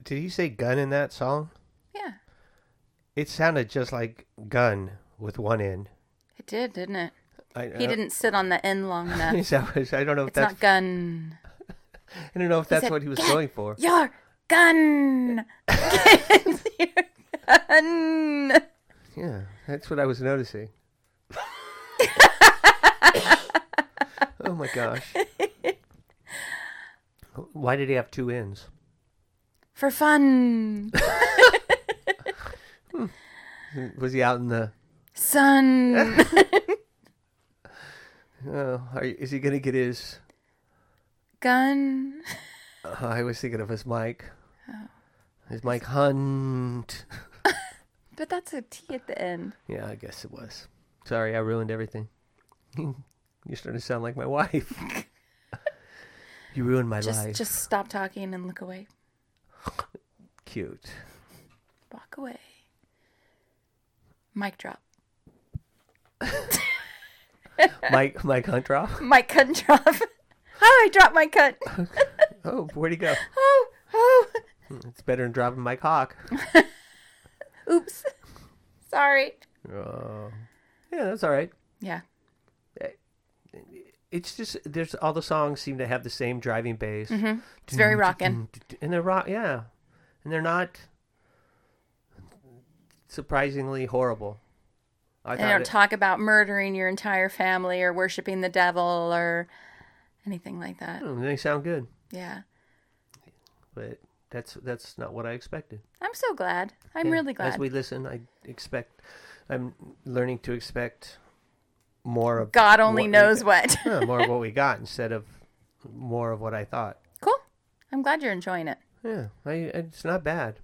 Did he say gun in that song? Yeah. It sounded just like gun with one N. It did, didn't it? I, he I didn't sit on the N long enough. was, I don't know if it's that's... not gun. I don't know if he that's said, what he was get going for. Your gun! Get your gun! Yeah, that's what I was noticing. Oh my gosh. Why did he have two N's? For fun. hmm. Was he out in the sun? oh, are you, is he going to get his gun? Oh, I was thinking of his mic. Oh. His mic hunt. But that's a T at the end. Yeah, I guess it was. Sorry, I ruined everything. You're starting to sound like my wife. You ruined my just, life. Just stop talking and look away. Cute. Walk away. Mic drop. Mike, Mike Hunt drop? Mike Cunt drop. Oh, I dropped my cunt. Oh, where'd he go? Oh, oh. It's better than dropping Mike Hawk. Oops. Sorry. Uh, yeah, that's all right. Yeah. It's just, there's all the songs seem to have the same driving bass. Mm-hmm. It's very rockin'. And they're rock, yeah. And they're not surprisingly horrible. I they don't it... talk about murdering your entire family or worshiping the devil or anything like that. Mm, they sound good. Yeah. But that's that's not what I expected. I'm so glad. I'm yeah. really glad. As we listen, I expect, I'm learning to expect more of... God only what knows we, what. uh, more of what we got instead of more of what I thought. Cool. I'm glad you're enjoying it. Yeah. I, it's not bad.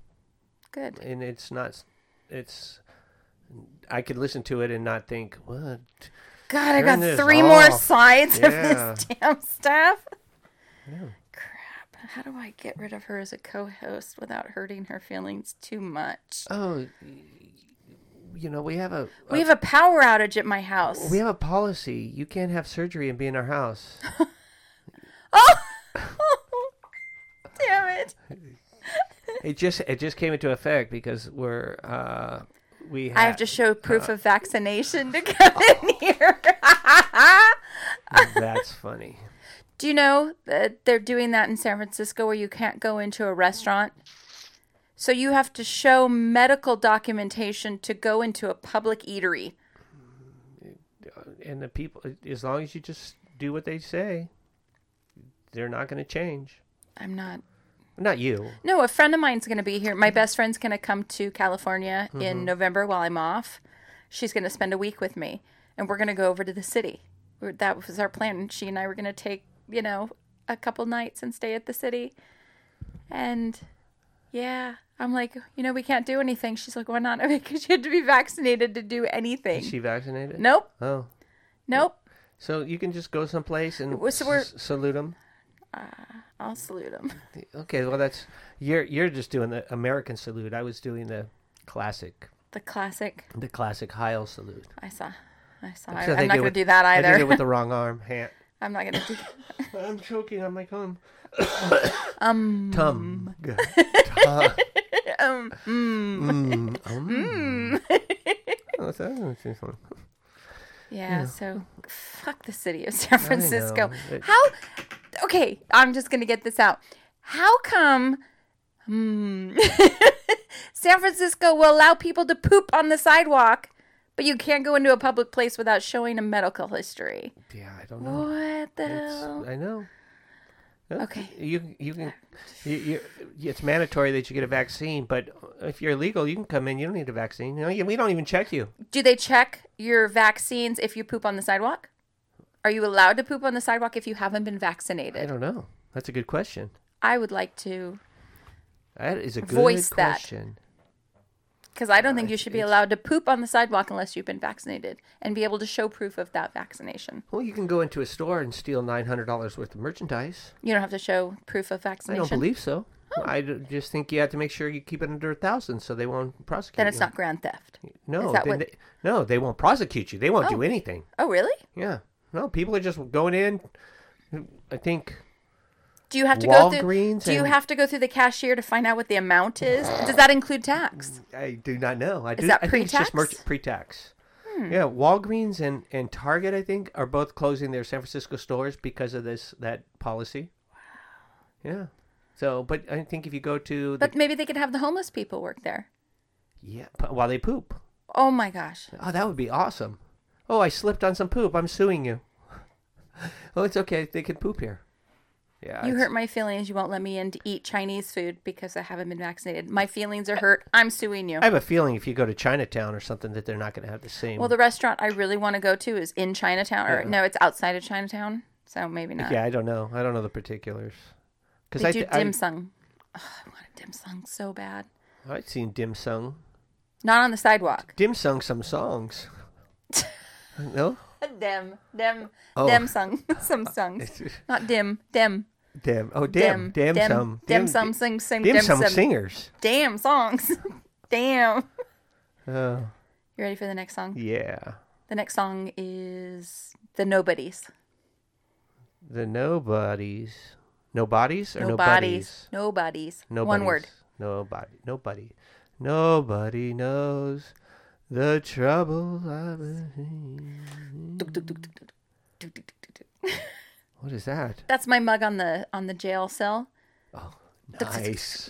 Good. And it's not... It's... I could listen to it and not think, what? God, I got three off. more sides yeah. of this damn stuff. Yeah. Crap. How do I get rid of her as a co-host without hurting her feelings too much? Oh, you know, we have a... a we have a power outage at my house. We have a policy. You can't have surgery and be in our house. oh! Damn it. It just, it just came into effect because we're... Uh, We have, I have to show proof uh, of vaccination to come oh. in here. That's funny. Do you know that they're doing that in San Francisco where you can't go into a restaurant? So you have to show medical documentation to go into a public eatery. And the people, as long as you just do what they say, they're not going to change. I'm not. Not you. No, a friend of mine's going to be here. My best friend's going to come to California mm-hmm. in November while I'm off. She's going to spend a week with me, and we're going to go over to the city. That was our plan. She and I were going to take, you know, a couple nights and stay at the city. And, yeah, I'm like, you know, we can't do anything. She's like, why not? Because you had to be vaccinated to do anything. Is she vaccinated? Nope. Oh. Nope. So you can just go someplace and so s- salute them? Uh, I'll salute him. Okay, well, that's you're you're just doing the American salute. I was doing the classic. The classic. The classic Heil salute. I saw, I saw. I, I'm not going to do that either. I did it with the wrong arm. Hand. I'm not going to do that. I'm choking on my cum. um. Tum. Tum. um. Mm. Mm. Um. Mm. Yeah. So, fuck the city of San Francisco. It, How? Okay, I'm just going to get this out. How come hmm, San Francisco will allow people to poop on the sidewalk, but you can't go into a public place without showing a medical history? Yeah, I don't know. What the it's, hell? I know. No, okay. You you can you, you, it's mandatory that you get a vaccine, but if you're legal, you can come in. You don't need a vaccine. You know, we don't even check you. Do they check your vaccines if you poop on the sidewalk? Are you allowed to poop on the sidewalk if you haven't been vaccinated? I don't know. That's a good question. I would like to That is a good voice question. Because I don't uh, think you should be it's... allowed to poop on the sidewalk unless you've been vaccinated and be able to show proof of that vaccination. Well, you can go into a store and steal nine hundred dollars worth of merchandise. You don't have to show proof of vaccination? I don't believe so. Huh. I just think you have to make sure you keep it under one thousand so they won't prosecute you. Then it's you. not grand theft. No, then what... they, no, they won't prosecute you. They won't oh. do anything. Oh, really? Yeah. No, people are just going in. I think. Do you have to Walgreens go through? Do you and, have to go through the cashier to find out what the amount is? Does that include tax? I do not know. I is do, that I pre-tax? Think it's just merch, pre-tax. Hmm. Yeah, Walgreens and, and Target, I think, are both closing their San Francisco stores because of this that policy. Wow. Yeah. So, but I think if you go to, the, but maybe they could have the homeless people work there. Yeah, while they poop. Oh my gosh. Oh, that would be awesome. Oh, I slipped on some poop. I'm suing you. Well, it's okay. They can poop here. Yeah. You it's... hurt my feelings. You won't let me in to eat Chinese food because I haven't been vaccinated. My feelings are hurt. I'm suing you. I have a feeling if you go to Chinatown or something that they're not going to have the same. Well, the restaurant I really want to go to is in Chinatown. Or yeah. No, it's outside of Chinatown. So maybe not. Yeah, I don't know. I don't know the particulars. They I, do dim I... sum. Oh, I want a dim sum so bad. I've seen dim sum. Not on the sidewalk. Dim sum some songs. No? Dem. Dem. Oh. Dem sung. Some songs. Not dim. Dem. Dem. Oh, dim. Dim. Dim some. Dim some sing sing. Dim some singers. Damn songs. Damn. Oh. You ready for the next song? Yeah. The next song is The Nobodies. The Nobodies. Nobodies or Nobodies? Nobodies. Nobodies. One word. Nobody. Nobody. Nobody knows. The trouble I've been in. What is that? That's my mug on the on the jail cell. Oh, nice!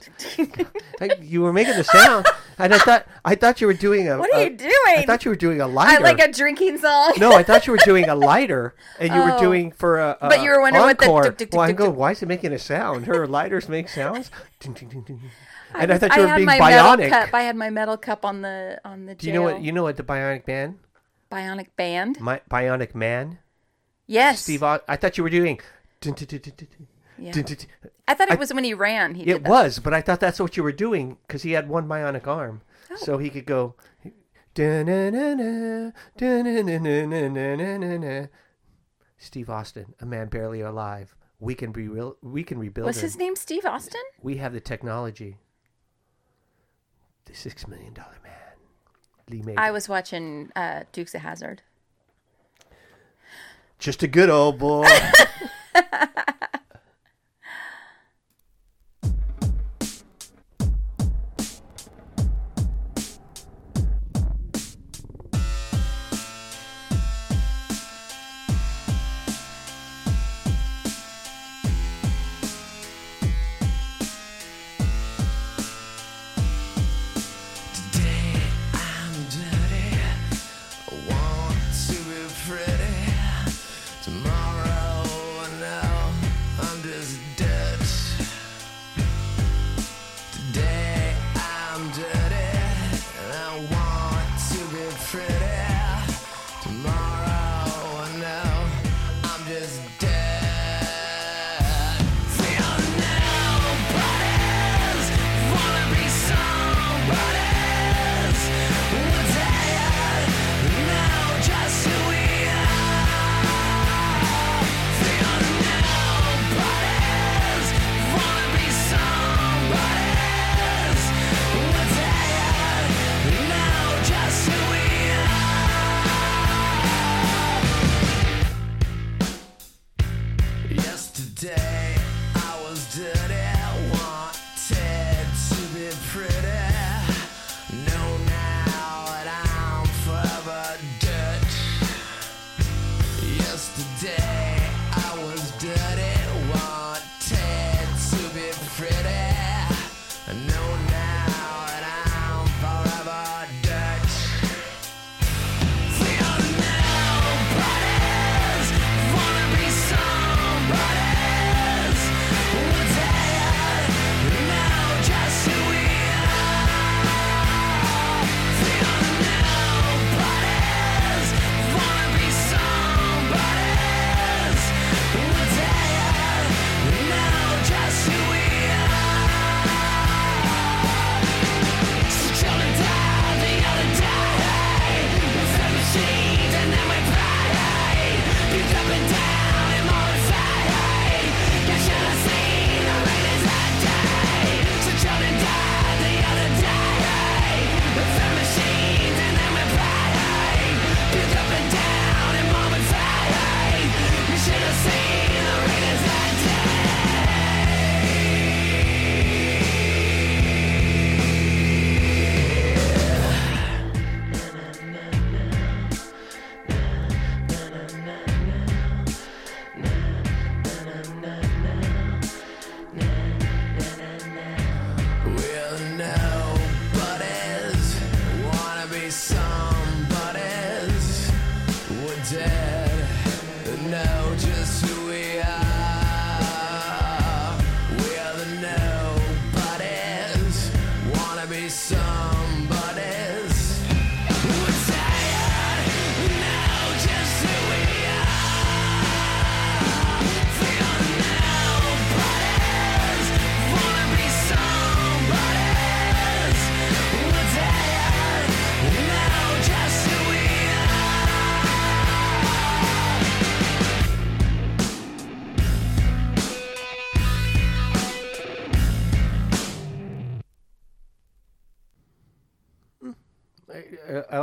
I, you were making the sound. And I thought I thought you were doing a. What are a, you doing? I thought you were doing a lighter, I, like a drinking song. No, I thought you were doing a lighter, and you oh. were doing for a. a but you were wondering encore. What the. Well, I go. Why is it making a sound? Her lighters make sounds. And I, I thought you I were being bionic. Cup. I had my metal cup on the on the. Jail. Do you know what? You know what the bionic band. Bionic band. My bionic man. Yes. Steve. I thought you were doing. Yeah. I thought it was I, when he ran. He it was, but I thought that's what you were doing because he had one bionic arm, oh. so he could go. Steve Austin, a man barely alive. We can be real. We can rebuild. Was him. His name Steve Austin? We have the technology. The Six Million Dollar Man. Lee Majors. I was watching uh, Dukes of Hazzard. Just a good old boy.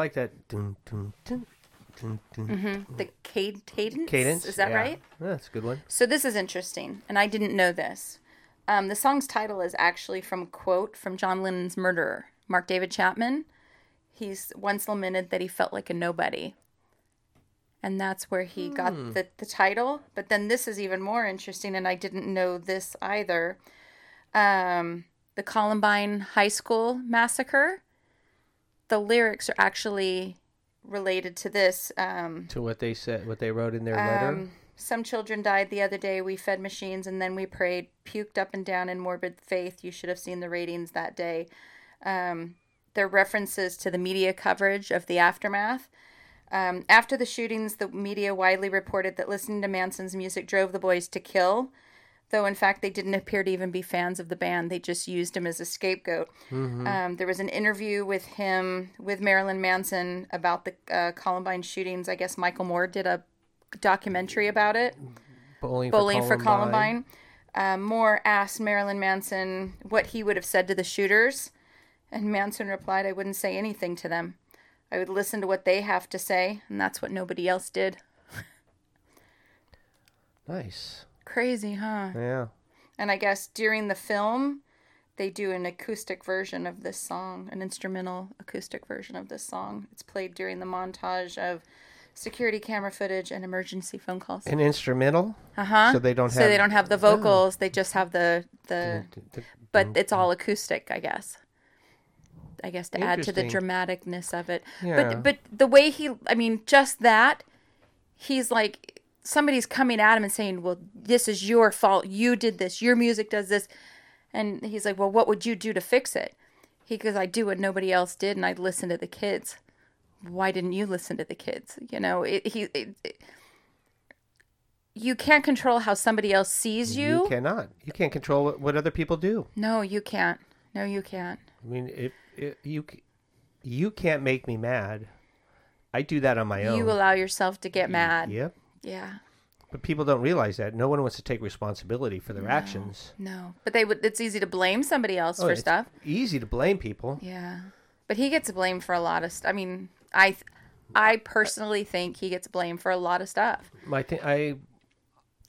Like that, dun, dun, dun, dun, dun, mm-hmm. the cad- cadence? cadence. Is that yeah. right? Yeah, that's a good one. So this is interesting, and I didn't know this. Um, the song's title is actually from a quote from John Lennon's murderer, Mark David Chapman. He's once lamented that he felt like a nobody, and that's where he hmm. got the, the title. But then this is even more interesting, and I didn't know this either. Um, the Columbine High School massacre. the lyrics are actually related to this. Um, to what they said, what they wrote in their letter? Um, some children died the other day. We fed machines and then we prayed, puked up and down in morbid faith. You should have seen the ratings that day. Um, they're references to the media coverage of the aftermath. Um, after the shootings, the media widely reported that listening to Manson's music drove the boys to kill, though in fact they didn't appear to even be fans of the band. They just used him as a scapegoat. Mm-hmm. Um, there was an interview with him, with Marilyn Manson, about the uh, Columbine shootings. I guess Michael Moore did a documentary about it. Bowling, Bowling for, for Columbine. Columbine. Uh, Moore asked Marilyn Manson what he would have said to the shooters, and Manson replied, "I wouldn't say anything to them. I would listen to what they have to say, and that's what nobody else did." Nice. Crazy, huh? Yeah. And I guess during the film, they do an acoustic version of this song, an instrumental acoustic version of this song. It's played during the montage of security camera footage and emergency phone calls. An instrumental? Uh-huh. So they don't have... So they don't have the vocals. Oh. They just have the... the. But it's all acoustic, I guess. I guess to add to the dramaticness of it. Yeah. But but the way he... I mean, just that, he's like... Somebody's coming at him and saying, "Well, this is your fault. You did this. Your music does this." And he's like, "Well, what would you do to fix it?" He goes, "I do what nobody else did, and I listen to the kids." Why didn't you listen to the kids? You know, it, he... It, it, you can't control how somebody else sees you. You cannot. You can't control what, what other people do. No, you can't. No, you can't. I mean, it, it, you, you can't make me mad. I do that on my own. You allow yourself to get mad. Yep. Yeah. But people don't realize that. No one wants to take responsibility for their no, actions. No. But they would. It's easy to blame somebody else oh, for it's stuff. Easy to blame people. Yeah. But he gets blamed for a lot of stuff. I mean, I I personally think he gets blamed for a lot of stuff. My th- I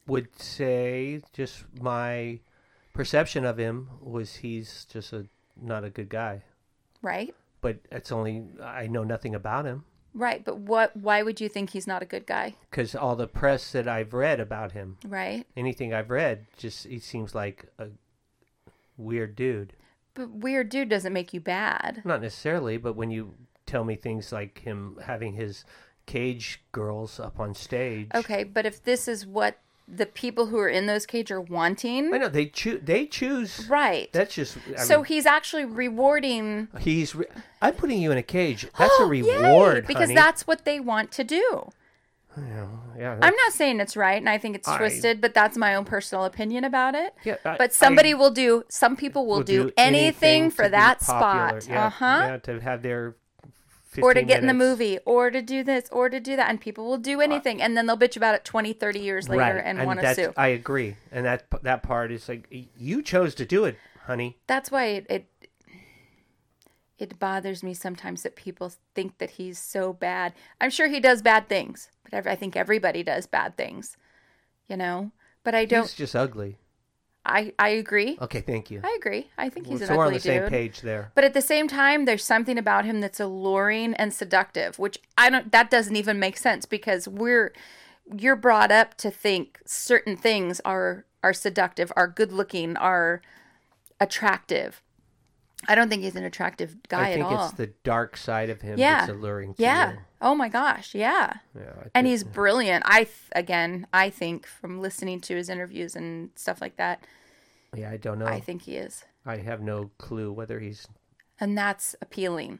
would say just my perception of him was he's just a not a good guy. Right. But it's only, I know nothing about him. Right, but what? Why would you think he's not a good guy? Because all the press that I've read about him, right? Anything I've read, just he seems like a weird dude. But weird dude doesn't make you bad. Not necessarily, but when you tell me things like him having his cage girls up on stage, okay. But if this is what the people who are in those cage are wanting, I know they choose. They choose. Right. That's just. I so mean, he's actually rewarding. He's. Re- I'm putting you in a cage. That's a reward, Yay, because honey. That's what they want to do. Yeah, yeah, I'm not saying it's right, and I think it's I, twisted, but that's my own personal opinion about it. Yeah, I, but somebody I, will do. Some people will, will do, do anything, anything for that popular, spot. Yeah, uh huh. Yeah, to have their. Or to get minutes. In the movie, or to do this, or to do that. And people will do anything. And then they'll bitch about it twenty, thirty years later right. and, and want to sue. I agree. And that that part is like, you chose to do it, honey. That's why it, it it bothers me sometimes that people think that he's so bad. I'm sure he does bad things. But I think everybody does bad things, you know? But I don't... He's just ugly. I, I agree. Okay, thank you. I agree. I think he's well, so an ugly dude. We're on the same dude. Page there. But at the same time, there's something about him that's alluring and seductive, which I don't. That doesn't even make sense because we're you're brought up to think certain things are are seductive, are good looking, are attractive. I don't think he's an attractive guy at all. I think it's the dark side of him yeah. that's alluring to yeah. you. Oh my gosh, yeah. yeah and he's brilliant. I th- again, I think from listening to his interviews and stuff like that. Yeah, I don't know. I think he is. I have no clue whether he's. And that's appealing.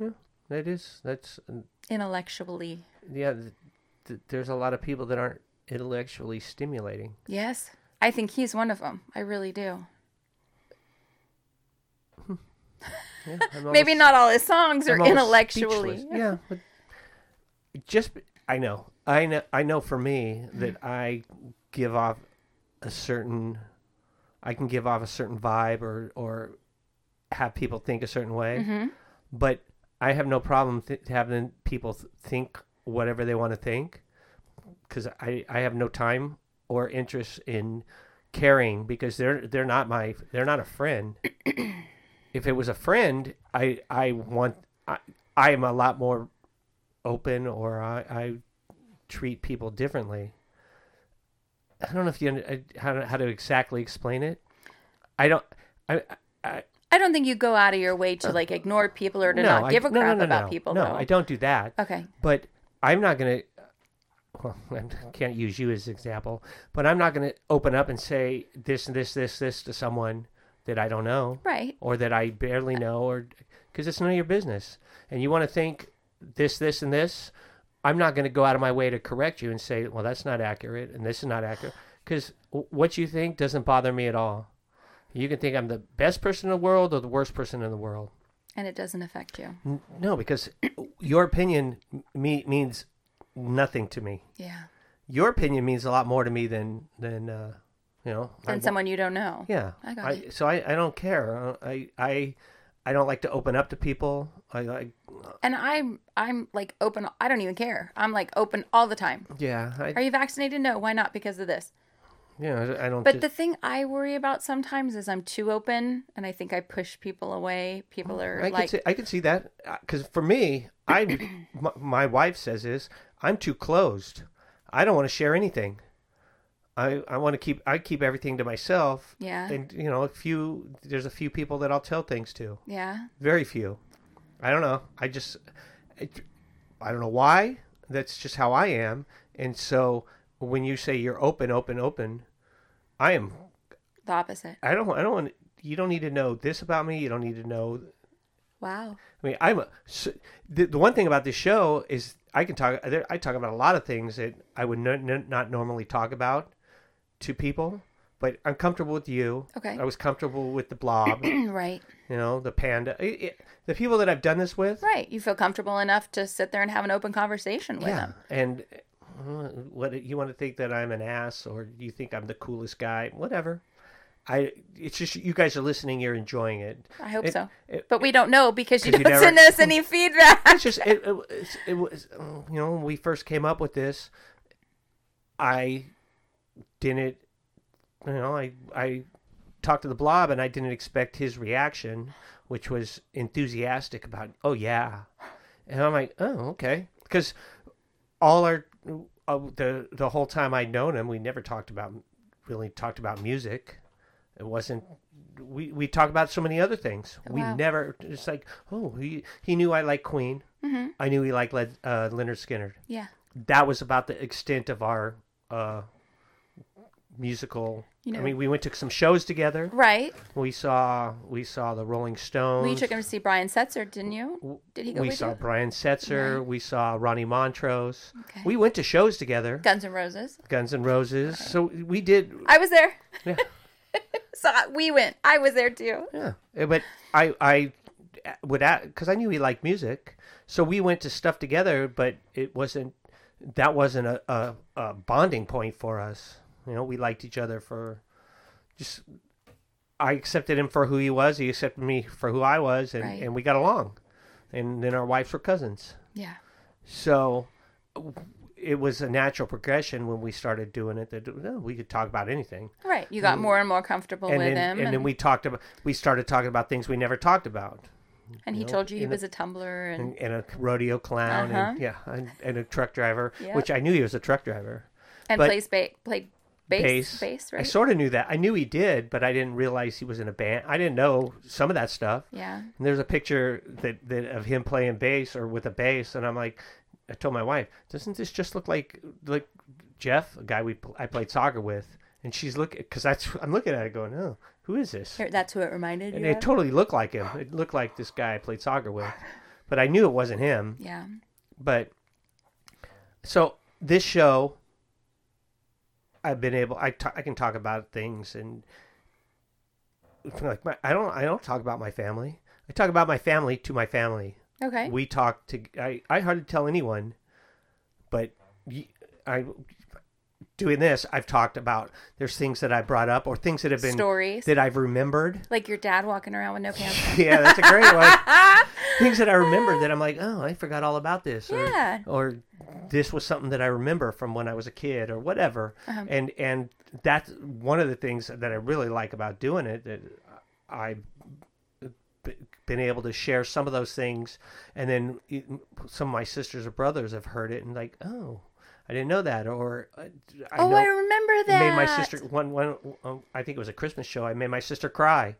Yeah, that is. That's intellectually. Yeah, th- th- there's a lot of people that aren't intellectually stimulating. Yes, I think he's one of them. I really do. Yeah, maybe not all his songs are intellectually. Yeah, but just I know, I know, I know. For me, that I give off a certain, I can give off a certain vibe, or or have people think a certain way. Mm-hmm. But I have no problem th- having people th- think whatever they want to think, because I I have no time or interest in caring because they're they're not my they're not a friend. If it was a friend, I I want I I am a lot more open, or I, I treat people differently. I don't know if you I, how to, how to exactly explain it. I don't I I I don't think you go out of your way to like ignore people or to no, not give I, a crap no, no, no, about no. people. No, though. I don't do that. Okay. But I'm not going to, well, I can't use you as an example, but I'm not going to open up and say this, this, this, this to someone that I don't know. Right. Or that I barely know, or because it's none of your business. And you want to think this, this, and this. I'm not going to go out of my way to correct you and say, well, that's not accurate and this is not accurate. Because what you think doesn't bother me at all. You can think I'm the best person in the world or the worst person in the world. And it doesn't affect you. No, because your opinion me- means nothing to me. Yeah. Your opinion means a lot more to me than, than uh, you know. Than I, someone you don't know. Yeah. I got I, it. So I, I don't care. I, I I don't like to open up to people. I, I And I'm, I'm like open. I don't even care. I'm like open all the time. Yeah. I, Are you vaccinated? No. Why not? Because of this. Yeah, I don't. But just... the thing I worry about sometimes is I'm too open, and I think I push people away. People are I like, can see, I can see that, because for me, I, my, my wife says is I'm too closed. I don't want to share anything. I, I want to keep I keep everything to myself. Yeah. And you know, a few there's a few people that I'll tell things to. Yeah. Very few. I don't know. I just, it, I don't know why. That's just how I am, and so. When you say you're open, open, open, I am the opposite. I don't. I don't want. You don't need to know this about me. You don't need to know. Wow. I mean, I'm a, so, the, the one thing about this show is I can talk. I talk about a lot of things that I would no, no, not normally talk about to people, but I'm comfortable with you. Okay. I was comfortable with the blob. Right. You know, the panda. It, it, the people that I've done this with. Right. You feel comfortable enough to sit there and have an open conversation with yeah. them. And. What you want to think that I'm an ass, or you think I'm the coolest guy? Whatever. I. It's just you guys are listening. You're enjoying it. I hope it, so. It, but we don't know because you don't you never, send us any feedback. It's just it, it, it, it was. You know, when we first came up with this, I didn't. You know, I I talked to the blob, and I didn't expect his reaction, which was enthusiastic about. Oh yeah, and I'm like, oh okay, because all our Uh, the the whole time I'd known him, we never talked about really talked about music. It wasn't we we talked about so many other things. Wow. We never it's like oh he he knew I liked Queen. Mm-hmm. I knew he liked Led, uh, Leonard Skinner. Yeah, that was about the extent of our uh, musical. You know, I mean, we went to some shows together. Right. We saw we saw the Rolling Stones. Well, you took him to see Brian Setzer, didn't you? Did he go we with you? We saw Brian Setzer. Right. We saw Ronnie Montrose. Okay. We went to shows together. Guns N' Roses. Guns N' Roses. Okay. So we did. I was there. Yeah. So we went. I was there too. Yeah. But I, I would, because I knew he liked music. So we went to stuff together, but it wasn't, that wasn't a, a, a bonding point for us. You know, we liked each other for just, I accepted him for who he was. He accepted me for who I was. And, right. and we got along. And then our wives were cousins. Yeah. So it was a natural progression when we started doing it. That we could talk about anything. Right. You got and, more and more comfortable and with then, him. And, and then we talked about, we started talking about things we never talked about. And you he know, told you he was a, a tumbler. And... and, and a rodeo clown. Uh-huh. And, yeah. And, and a truck driver, yep. which I knew he was a truck driver. And but, plays ba- played Bass, bass, right? I sort of knew that. I knew he did, but I didn't realize he was in a band. I didn't know some of that stuff. Yeah. And there's a picture that, that of him playing bass or with a bass, and I'm like, I told my wife, doesn't this just look like like Jeff, a guy we I played soccer with? And she's looking, because I'm looking at it going, oh, who is this? That's who it reminded and you of? And it totally looked like him. It looked like this guy I played soccer with. But I knew it wasn't him. Yeah. But, so this show... I've been able. I, t- I can talk about things, and like my, I don't. I don't talk about my family. I talk about my family to my family. Okay. We talk to. I, I hardly tell anyone, but I doing this. I've talked about. There's things that I brought up, or things that have been stories that I've remembered. Like your dad walking around with no pants on. Yeah, that's a great one. Things that I remember that I'm like, oh, I forgot all about this. Or, yeah. Or this was something that I remember from when I was a kid or whatever. Uh-huh. And and that's one of the things that I really like about doing it, that I've been able to share some of those things. And then some of my sisters or brothers have heard it and like, oh, I didn't know that. Or I oh, know, I remember that. Made my sister, one, one, I think it was a Christmas show, I made my sister cry.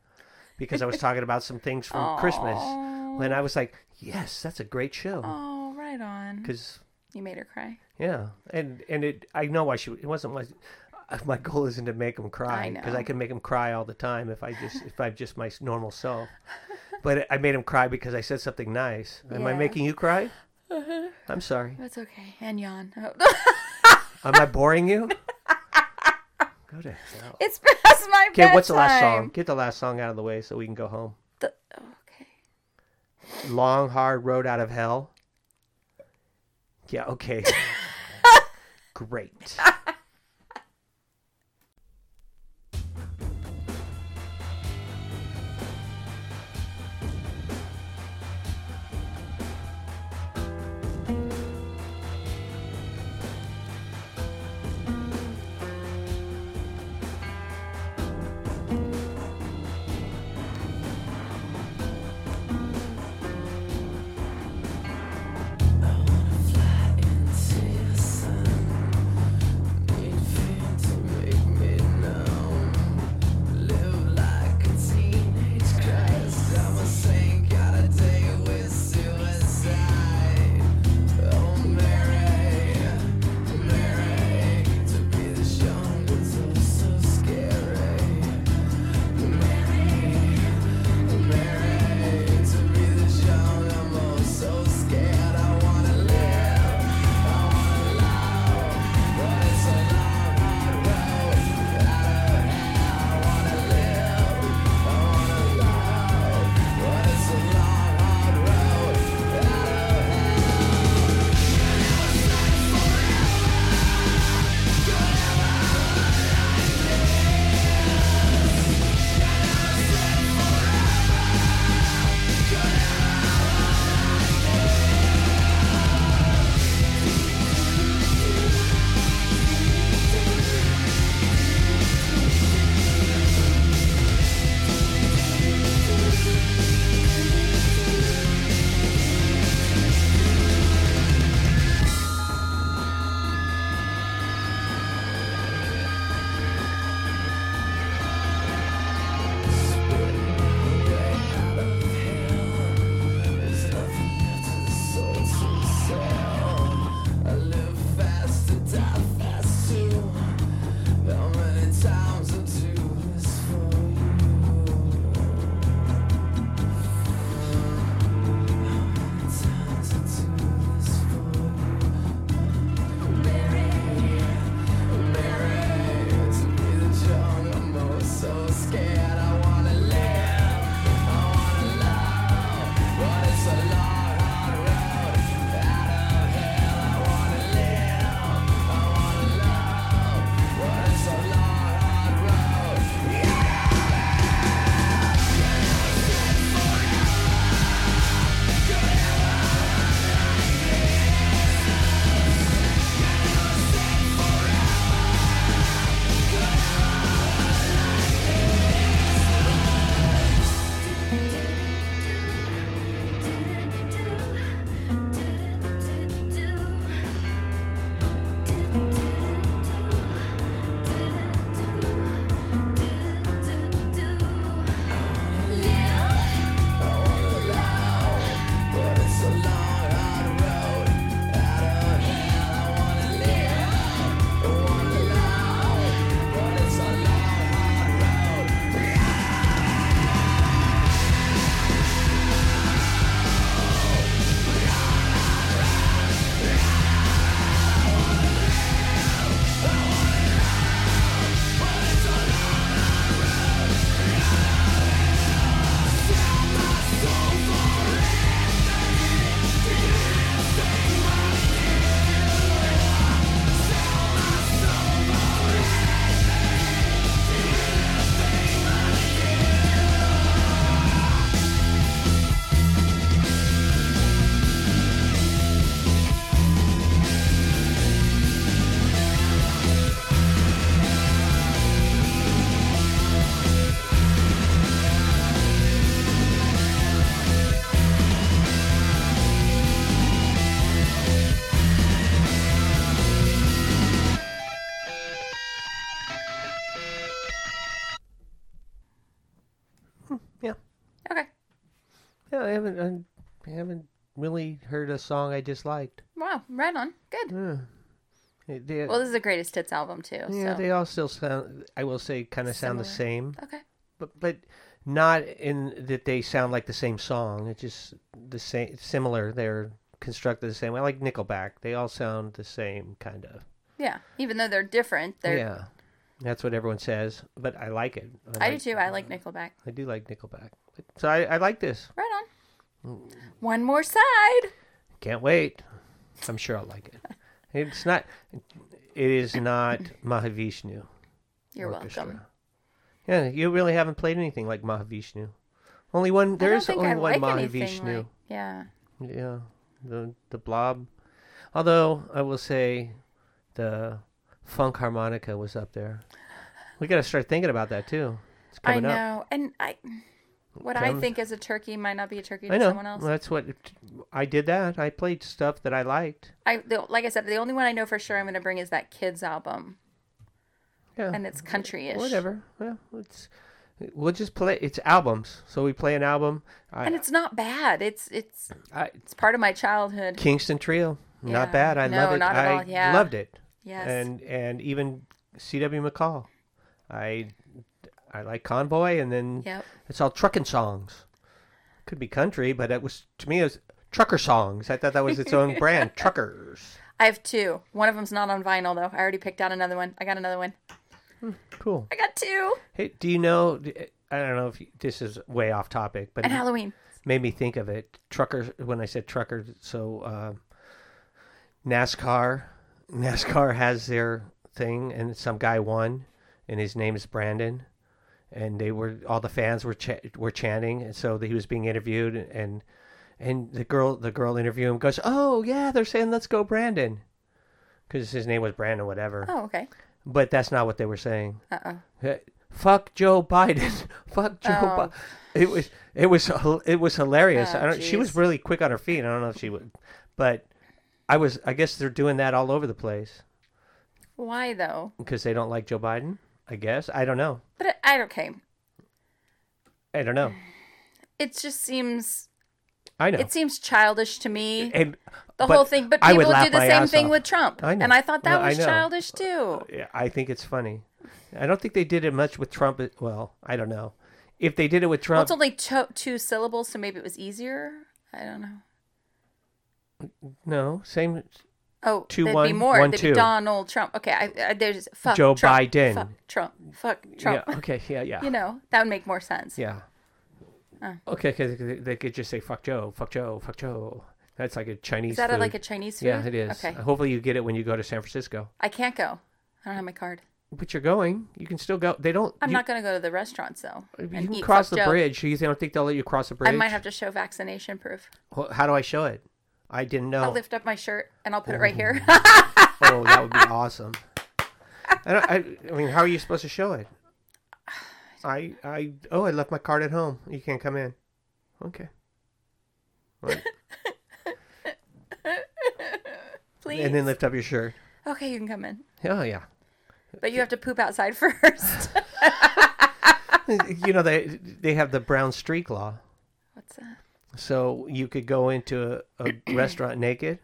because I was talking about some things from Aww. Christmas. And I was like, yes, that's a great show. Oh, right on. Because... You made her cry. Yeah. And and it. I know why she... It wasn't... Like, my goal isn't to make them cry. Because I, I can make them cry all the time if, I just, if I'm just my normal self. But I made them cry because I said something nice. Am yeah. I making you cry? Uh-huh. I'm sorry. That's okay. And yawn. Oh. Am I boring you? Go to hell. It's past my bedtime. Okay, what's the last song? Get the last song out of the way so we can go home. The, okay. Long, hard road out of hell. Yeah, okay. Great. Okay. No, I haven't. I haven't really heard a song I disliked. Wow, right on. Good. Yeah. They, they, well, this is the Greatest Hits album too. Yeah, so. They all still sound. I will say, kind of sound the same. Okay. But but not in that they sound like the same song. It's just the same, similar. They're constructed the same way. Like Nickelback, they all sound the same, kind of. Yeah, even though they're different. They're... Yeah, that's what everyone says. But I like it. I, I like, do too. I like Nickelback. I do like Nickelback. So I, I like this. Right on. One more side. Can't wait. I'm sure I'll like it. It's not. It is not Mahavishnu. You're orchestra. Welcome. Yeah, you really haven't played anything like Mahavishnu. Only one. There is only I one like Mahavishnu. Like, yeah. Yeah. The the Blob. Although I will say, the funk harmonica was up there. We got to start thinking about that too. It's coming up. I know, up. and I. What Come. I think is a turkey might not be a turkey to someone else. That's what I did. That I played stuff that I liked. I the, like I said, the only one I know for sure I'm going to bring is that Kids album. Yeah, and it's country-ish. Whatever. Yeah, it's we'll just play. It's albums, so we play an album. I, and it's not bad. It's it's I, it's part of my childhood. Kingston Trio, yeah. Not bad. I no, love it. Not at I all. Yeah. Loved it. Yes, and and even C W McCall, I. I like Convoy, and then yep. It's all trucking songs. Could be country, but it was to me it was trucker songs. I thought that was its own brand, truckers. I have two. One of them's not on vinyl though. I already picked out another one. I got another one. Hmm, cool. I got two. Hey, do you know? I don't know if you, this is way off topic, but and Halloween made me think of it. Truckers. When I said truckers, so uh, NASCAR. NASCAR has their thing, and some guy won, and his name is Brandon. And they were all the fans were ch- were chanting, and so he was being interviewed, and and the girl the girl interviewing him goes, "Oh yeah, they're saying let's go Brandon," because his name was Brandon, whatever. Oh okay. But that's not what they were saying. Uh uh-uh. uh. Fuck Joe Biden. Fuck Joe. Oh. Biden. It was it was it was hilarious. Oh, I don't. Geez. She was really quick on her feet. I don't know if she would, but I was. I guess they're doing that all over the place. Why though? Because they don't like Joe Biden. I guess. I don't know. But I okay. I don't know. It just seems. I know. It seems childish to me. And, the whole thing. But people do the same thing off. With Trump. I know. And I thought that well, was childish too. Yeah, I think it's funny. I don't think they did it much with Trump. Well, I don't know. If they did it with Trump. Well, it's only to- two syllables, so maybe it was easier. I don't know. No. Same. Oh, two, there'd one, be more. One, there'd two. Be Donald Trump. Okay, I, I, there's fuck Joe Trump, Biden. Fuck Trump. Fuck Trump. Yeah, okay, yeah, yeah. You know, that would make more sense. Yeah. Uh. Okay, because they could just say fuck Joe, fuck Joe, fuck Joe. That's like a Chinese. Is that food. like a Chinese food? Yeah, it is. Okay. Hopefully you get it when you go to San Francisco. I can't go. I don't have my card. But you're going. You can still go. They don't. I'm you, not going to go to the restaurants though. You can eat, cross the Joe. bridge. You don't think they'll let you cross the bridge? I might have to show vaccination proof. Well, how do I show it? I didn't know. I'll lift up my shirt and I'll put Ooh. it right here. Oh, that would be awesome. I, don't, I, I mean, how are you supposed to show it? I, I, oh, I left my card at home. You can't come in. Okay. Right. Please. And then lift up your shirt. Okay, you can come in. Oh, yeah. But you have to poop outside first. You know, they they have the brown streak law. What's that? So you could go into a, a restaurant naked,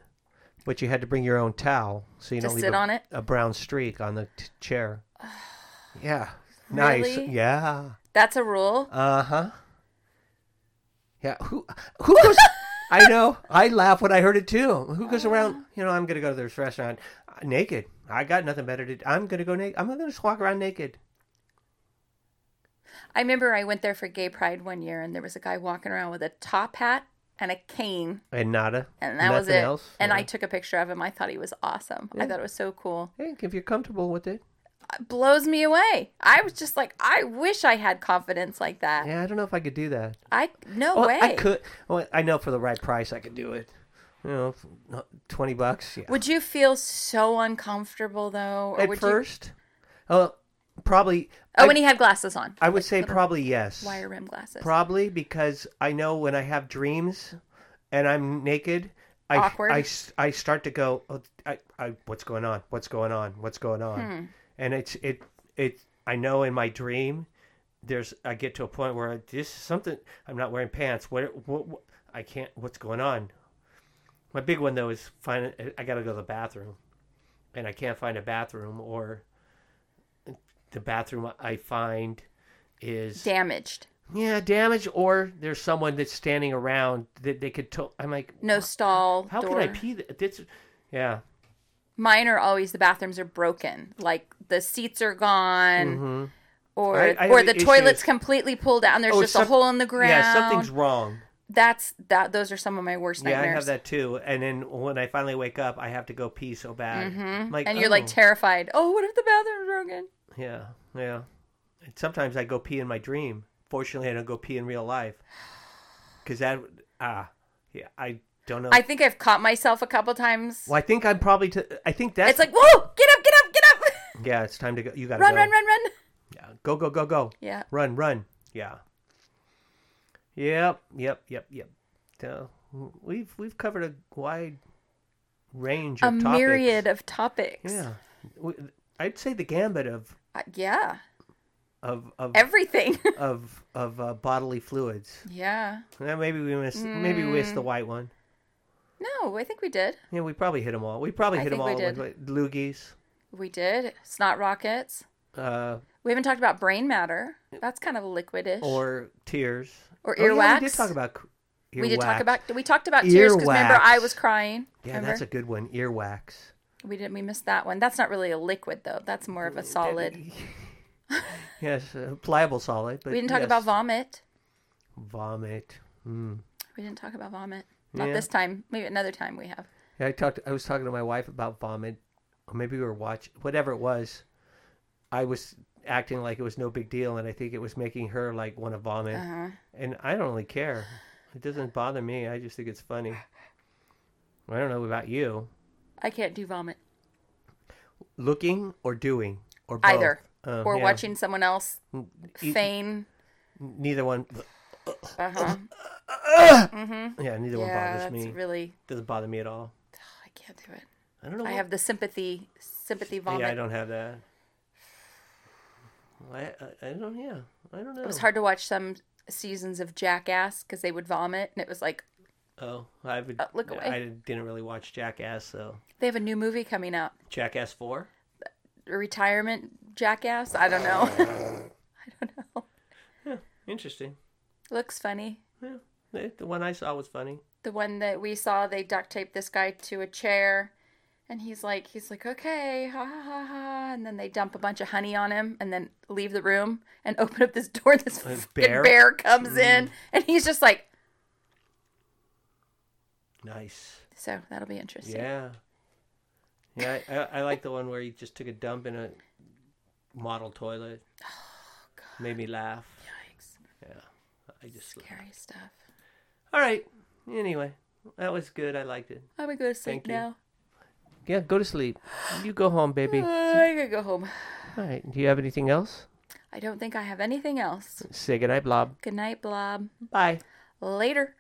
but you had to bring your own towel so you to don't leave sit a, on it? a brown streak on the t- chair. Yeah. Nice. Really? Yeah. That's a rule? Uh-huh. Yeah. Who who goes... I know. I laugh when I heard it too. Who goes around, you know, I'm going to go to this restaurant naked. I got nothing better to do. I'm going to go naked. I'm going to just walk around naked. I remember I went there for Gay Pride one year, and there was a guy walking around with a top hat and a cane. And nada. And that Nothing was it. Else. And yeah. I took a picture of him. I thought he was awesome. Yeah. I thought it was so cool. Hey, if you're comfortable with it. It blows me away. I was just like, I wish I had confidence like that. Yeah, I don't know if I could do that. I No well, way. I could. Well, I know for the right price I could do it. You know, twenty bucks. Yeah. Would you feel so uncomfortable, though? Or At would first? Oh. You... Uh, Probably. Oh, I, when he had glasses on. I would like say probably yes. Wire rim glasses. Probably because I know when I have dreams and I'm naked, I Awkward. I, I start to go, oh, I, I, what's going on? What's going on? What's going on? Hmm. And it's it it. I know in my dream there's I get to a point where I, this is something, I'm not wearing pants. What, what, what I can't, what's going on? My big one though is find, I got to go to the bathroom and I can't find a bathroom, or the bathroom I find is damaged. Yeah, damaged, or there's someone that's standing around that they could. To- I'm like, no stall. How door. Can I pee? Th- that's, yeah. Mine are always the bathrooms are broken, like the seats are gone, mm-hmm. or I, I or the toilet's is... completely pulled out and there's oh, just some... a hole in the ground. Yeah, something's wrong. That's that. Those are some of my worst nightmares. Yeah, I have that too. And then when I finally wake up, I have to go pee so bad. Mm-hmm. Like, and you're oh. like terrified. Oh, what if the bathroom's broken? Yeah, yeah. And sometimes I go pee in my dream. Fortunately, I don't go pee in real life, because that ah yeah I don't know. I think I've caught myself a couple times. Well, I think I'm probably. T- I think that's. It's like, whoa! Get up! Get up! Get up! Yeah, it's time to go. You gotta run, go. run, run, run. Yeah, go, go, go, go. Yeah, run, run. Yeah. Yep, yep, yep, yep. So we've we've covered a wide range of a topics. A myriad of topics. Yeah, I'd say the gambit of. Uh, yeah. Of, of everything of of uh, bodily fluids. Yeah. Well, maybe we missed. Mm. Maybe we missed the white one. No, I think we did. Yeah, we probably hit them all. We probably I hit them all. We did. With loogies. We did snot rockets. Uh, we haven't talked about brain matter. That's kind of liquidish. Or tears. Or earwax. Oh, yeah, we did talk about. Earwax. We did talk about. We talked about earwax. Tears because remember I was crying. Yeah, remember? That's a good one. Earwax. We didn't. We missed that one. That's not really a liquid though. That's more of a solid. Yes, uh, pliable solid. But we didn't talk yes. about vomit. Vomit. Mm. We didn't talk about vomit. Not yeah. this time. Maybe another time we have. Yeah, I talked. I was talking to my wife about vomit, or maybe we were watching whatever it was. I was acting like it was no big deal, and I think it was making her like want to vomit. Uh-huh. And I don't really care. It doesn't bother me. I just think it's funny. I don't know about you. I can't do vomit. Looking or doing or both. Either. Um, or yeah. watching someone else feign. Neither one. Uh-huh. mm-hmm. Yeah, neither yeah, one bothers that's me. Really doesn't bother me at all. Oh, I can't do it. I don't know. I what... have the sympathy, sympathy vomit. Yeah, I don't have that. I, I, I don't. Yeah, I don't know. It was hard to watch some seasons of Jackass because they would vomit, and it was like, oh, I would uh, look away. I didn't really watch Jackass, so they have a new movie coming out. Jackass four. Retirement Jackass? I don't know. I don't know. Yeah, interesting. Looks funny. Yeah, the, the one I saw was funny. The one that we saw, they duct taped this guy to a chair, and he's like, he's like, okay, ha ha ha ha, and then they dump a bunch of honey on him, and then leave the room, and open up this door. This bear? bear comes mm. in, and he's just like, nice. So that'll be interesting. Yeah. Yeah, I, I, I like the one where he just took a dump in a model toilet. Oh, God. Made me laugh. Yikes. Yeah. I just Scary laugh. Stuff. All right. Anyway, that was good. I liked it. I'm going to go to sleep Thank now. You. Yeah, go to sleep. You go home, baby. Uh, I'm going to go home. All right. Do you have anything else? I don't think I have anything else. Say goodnight, Blob. Goodnight, Blob. Bye. Later.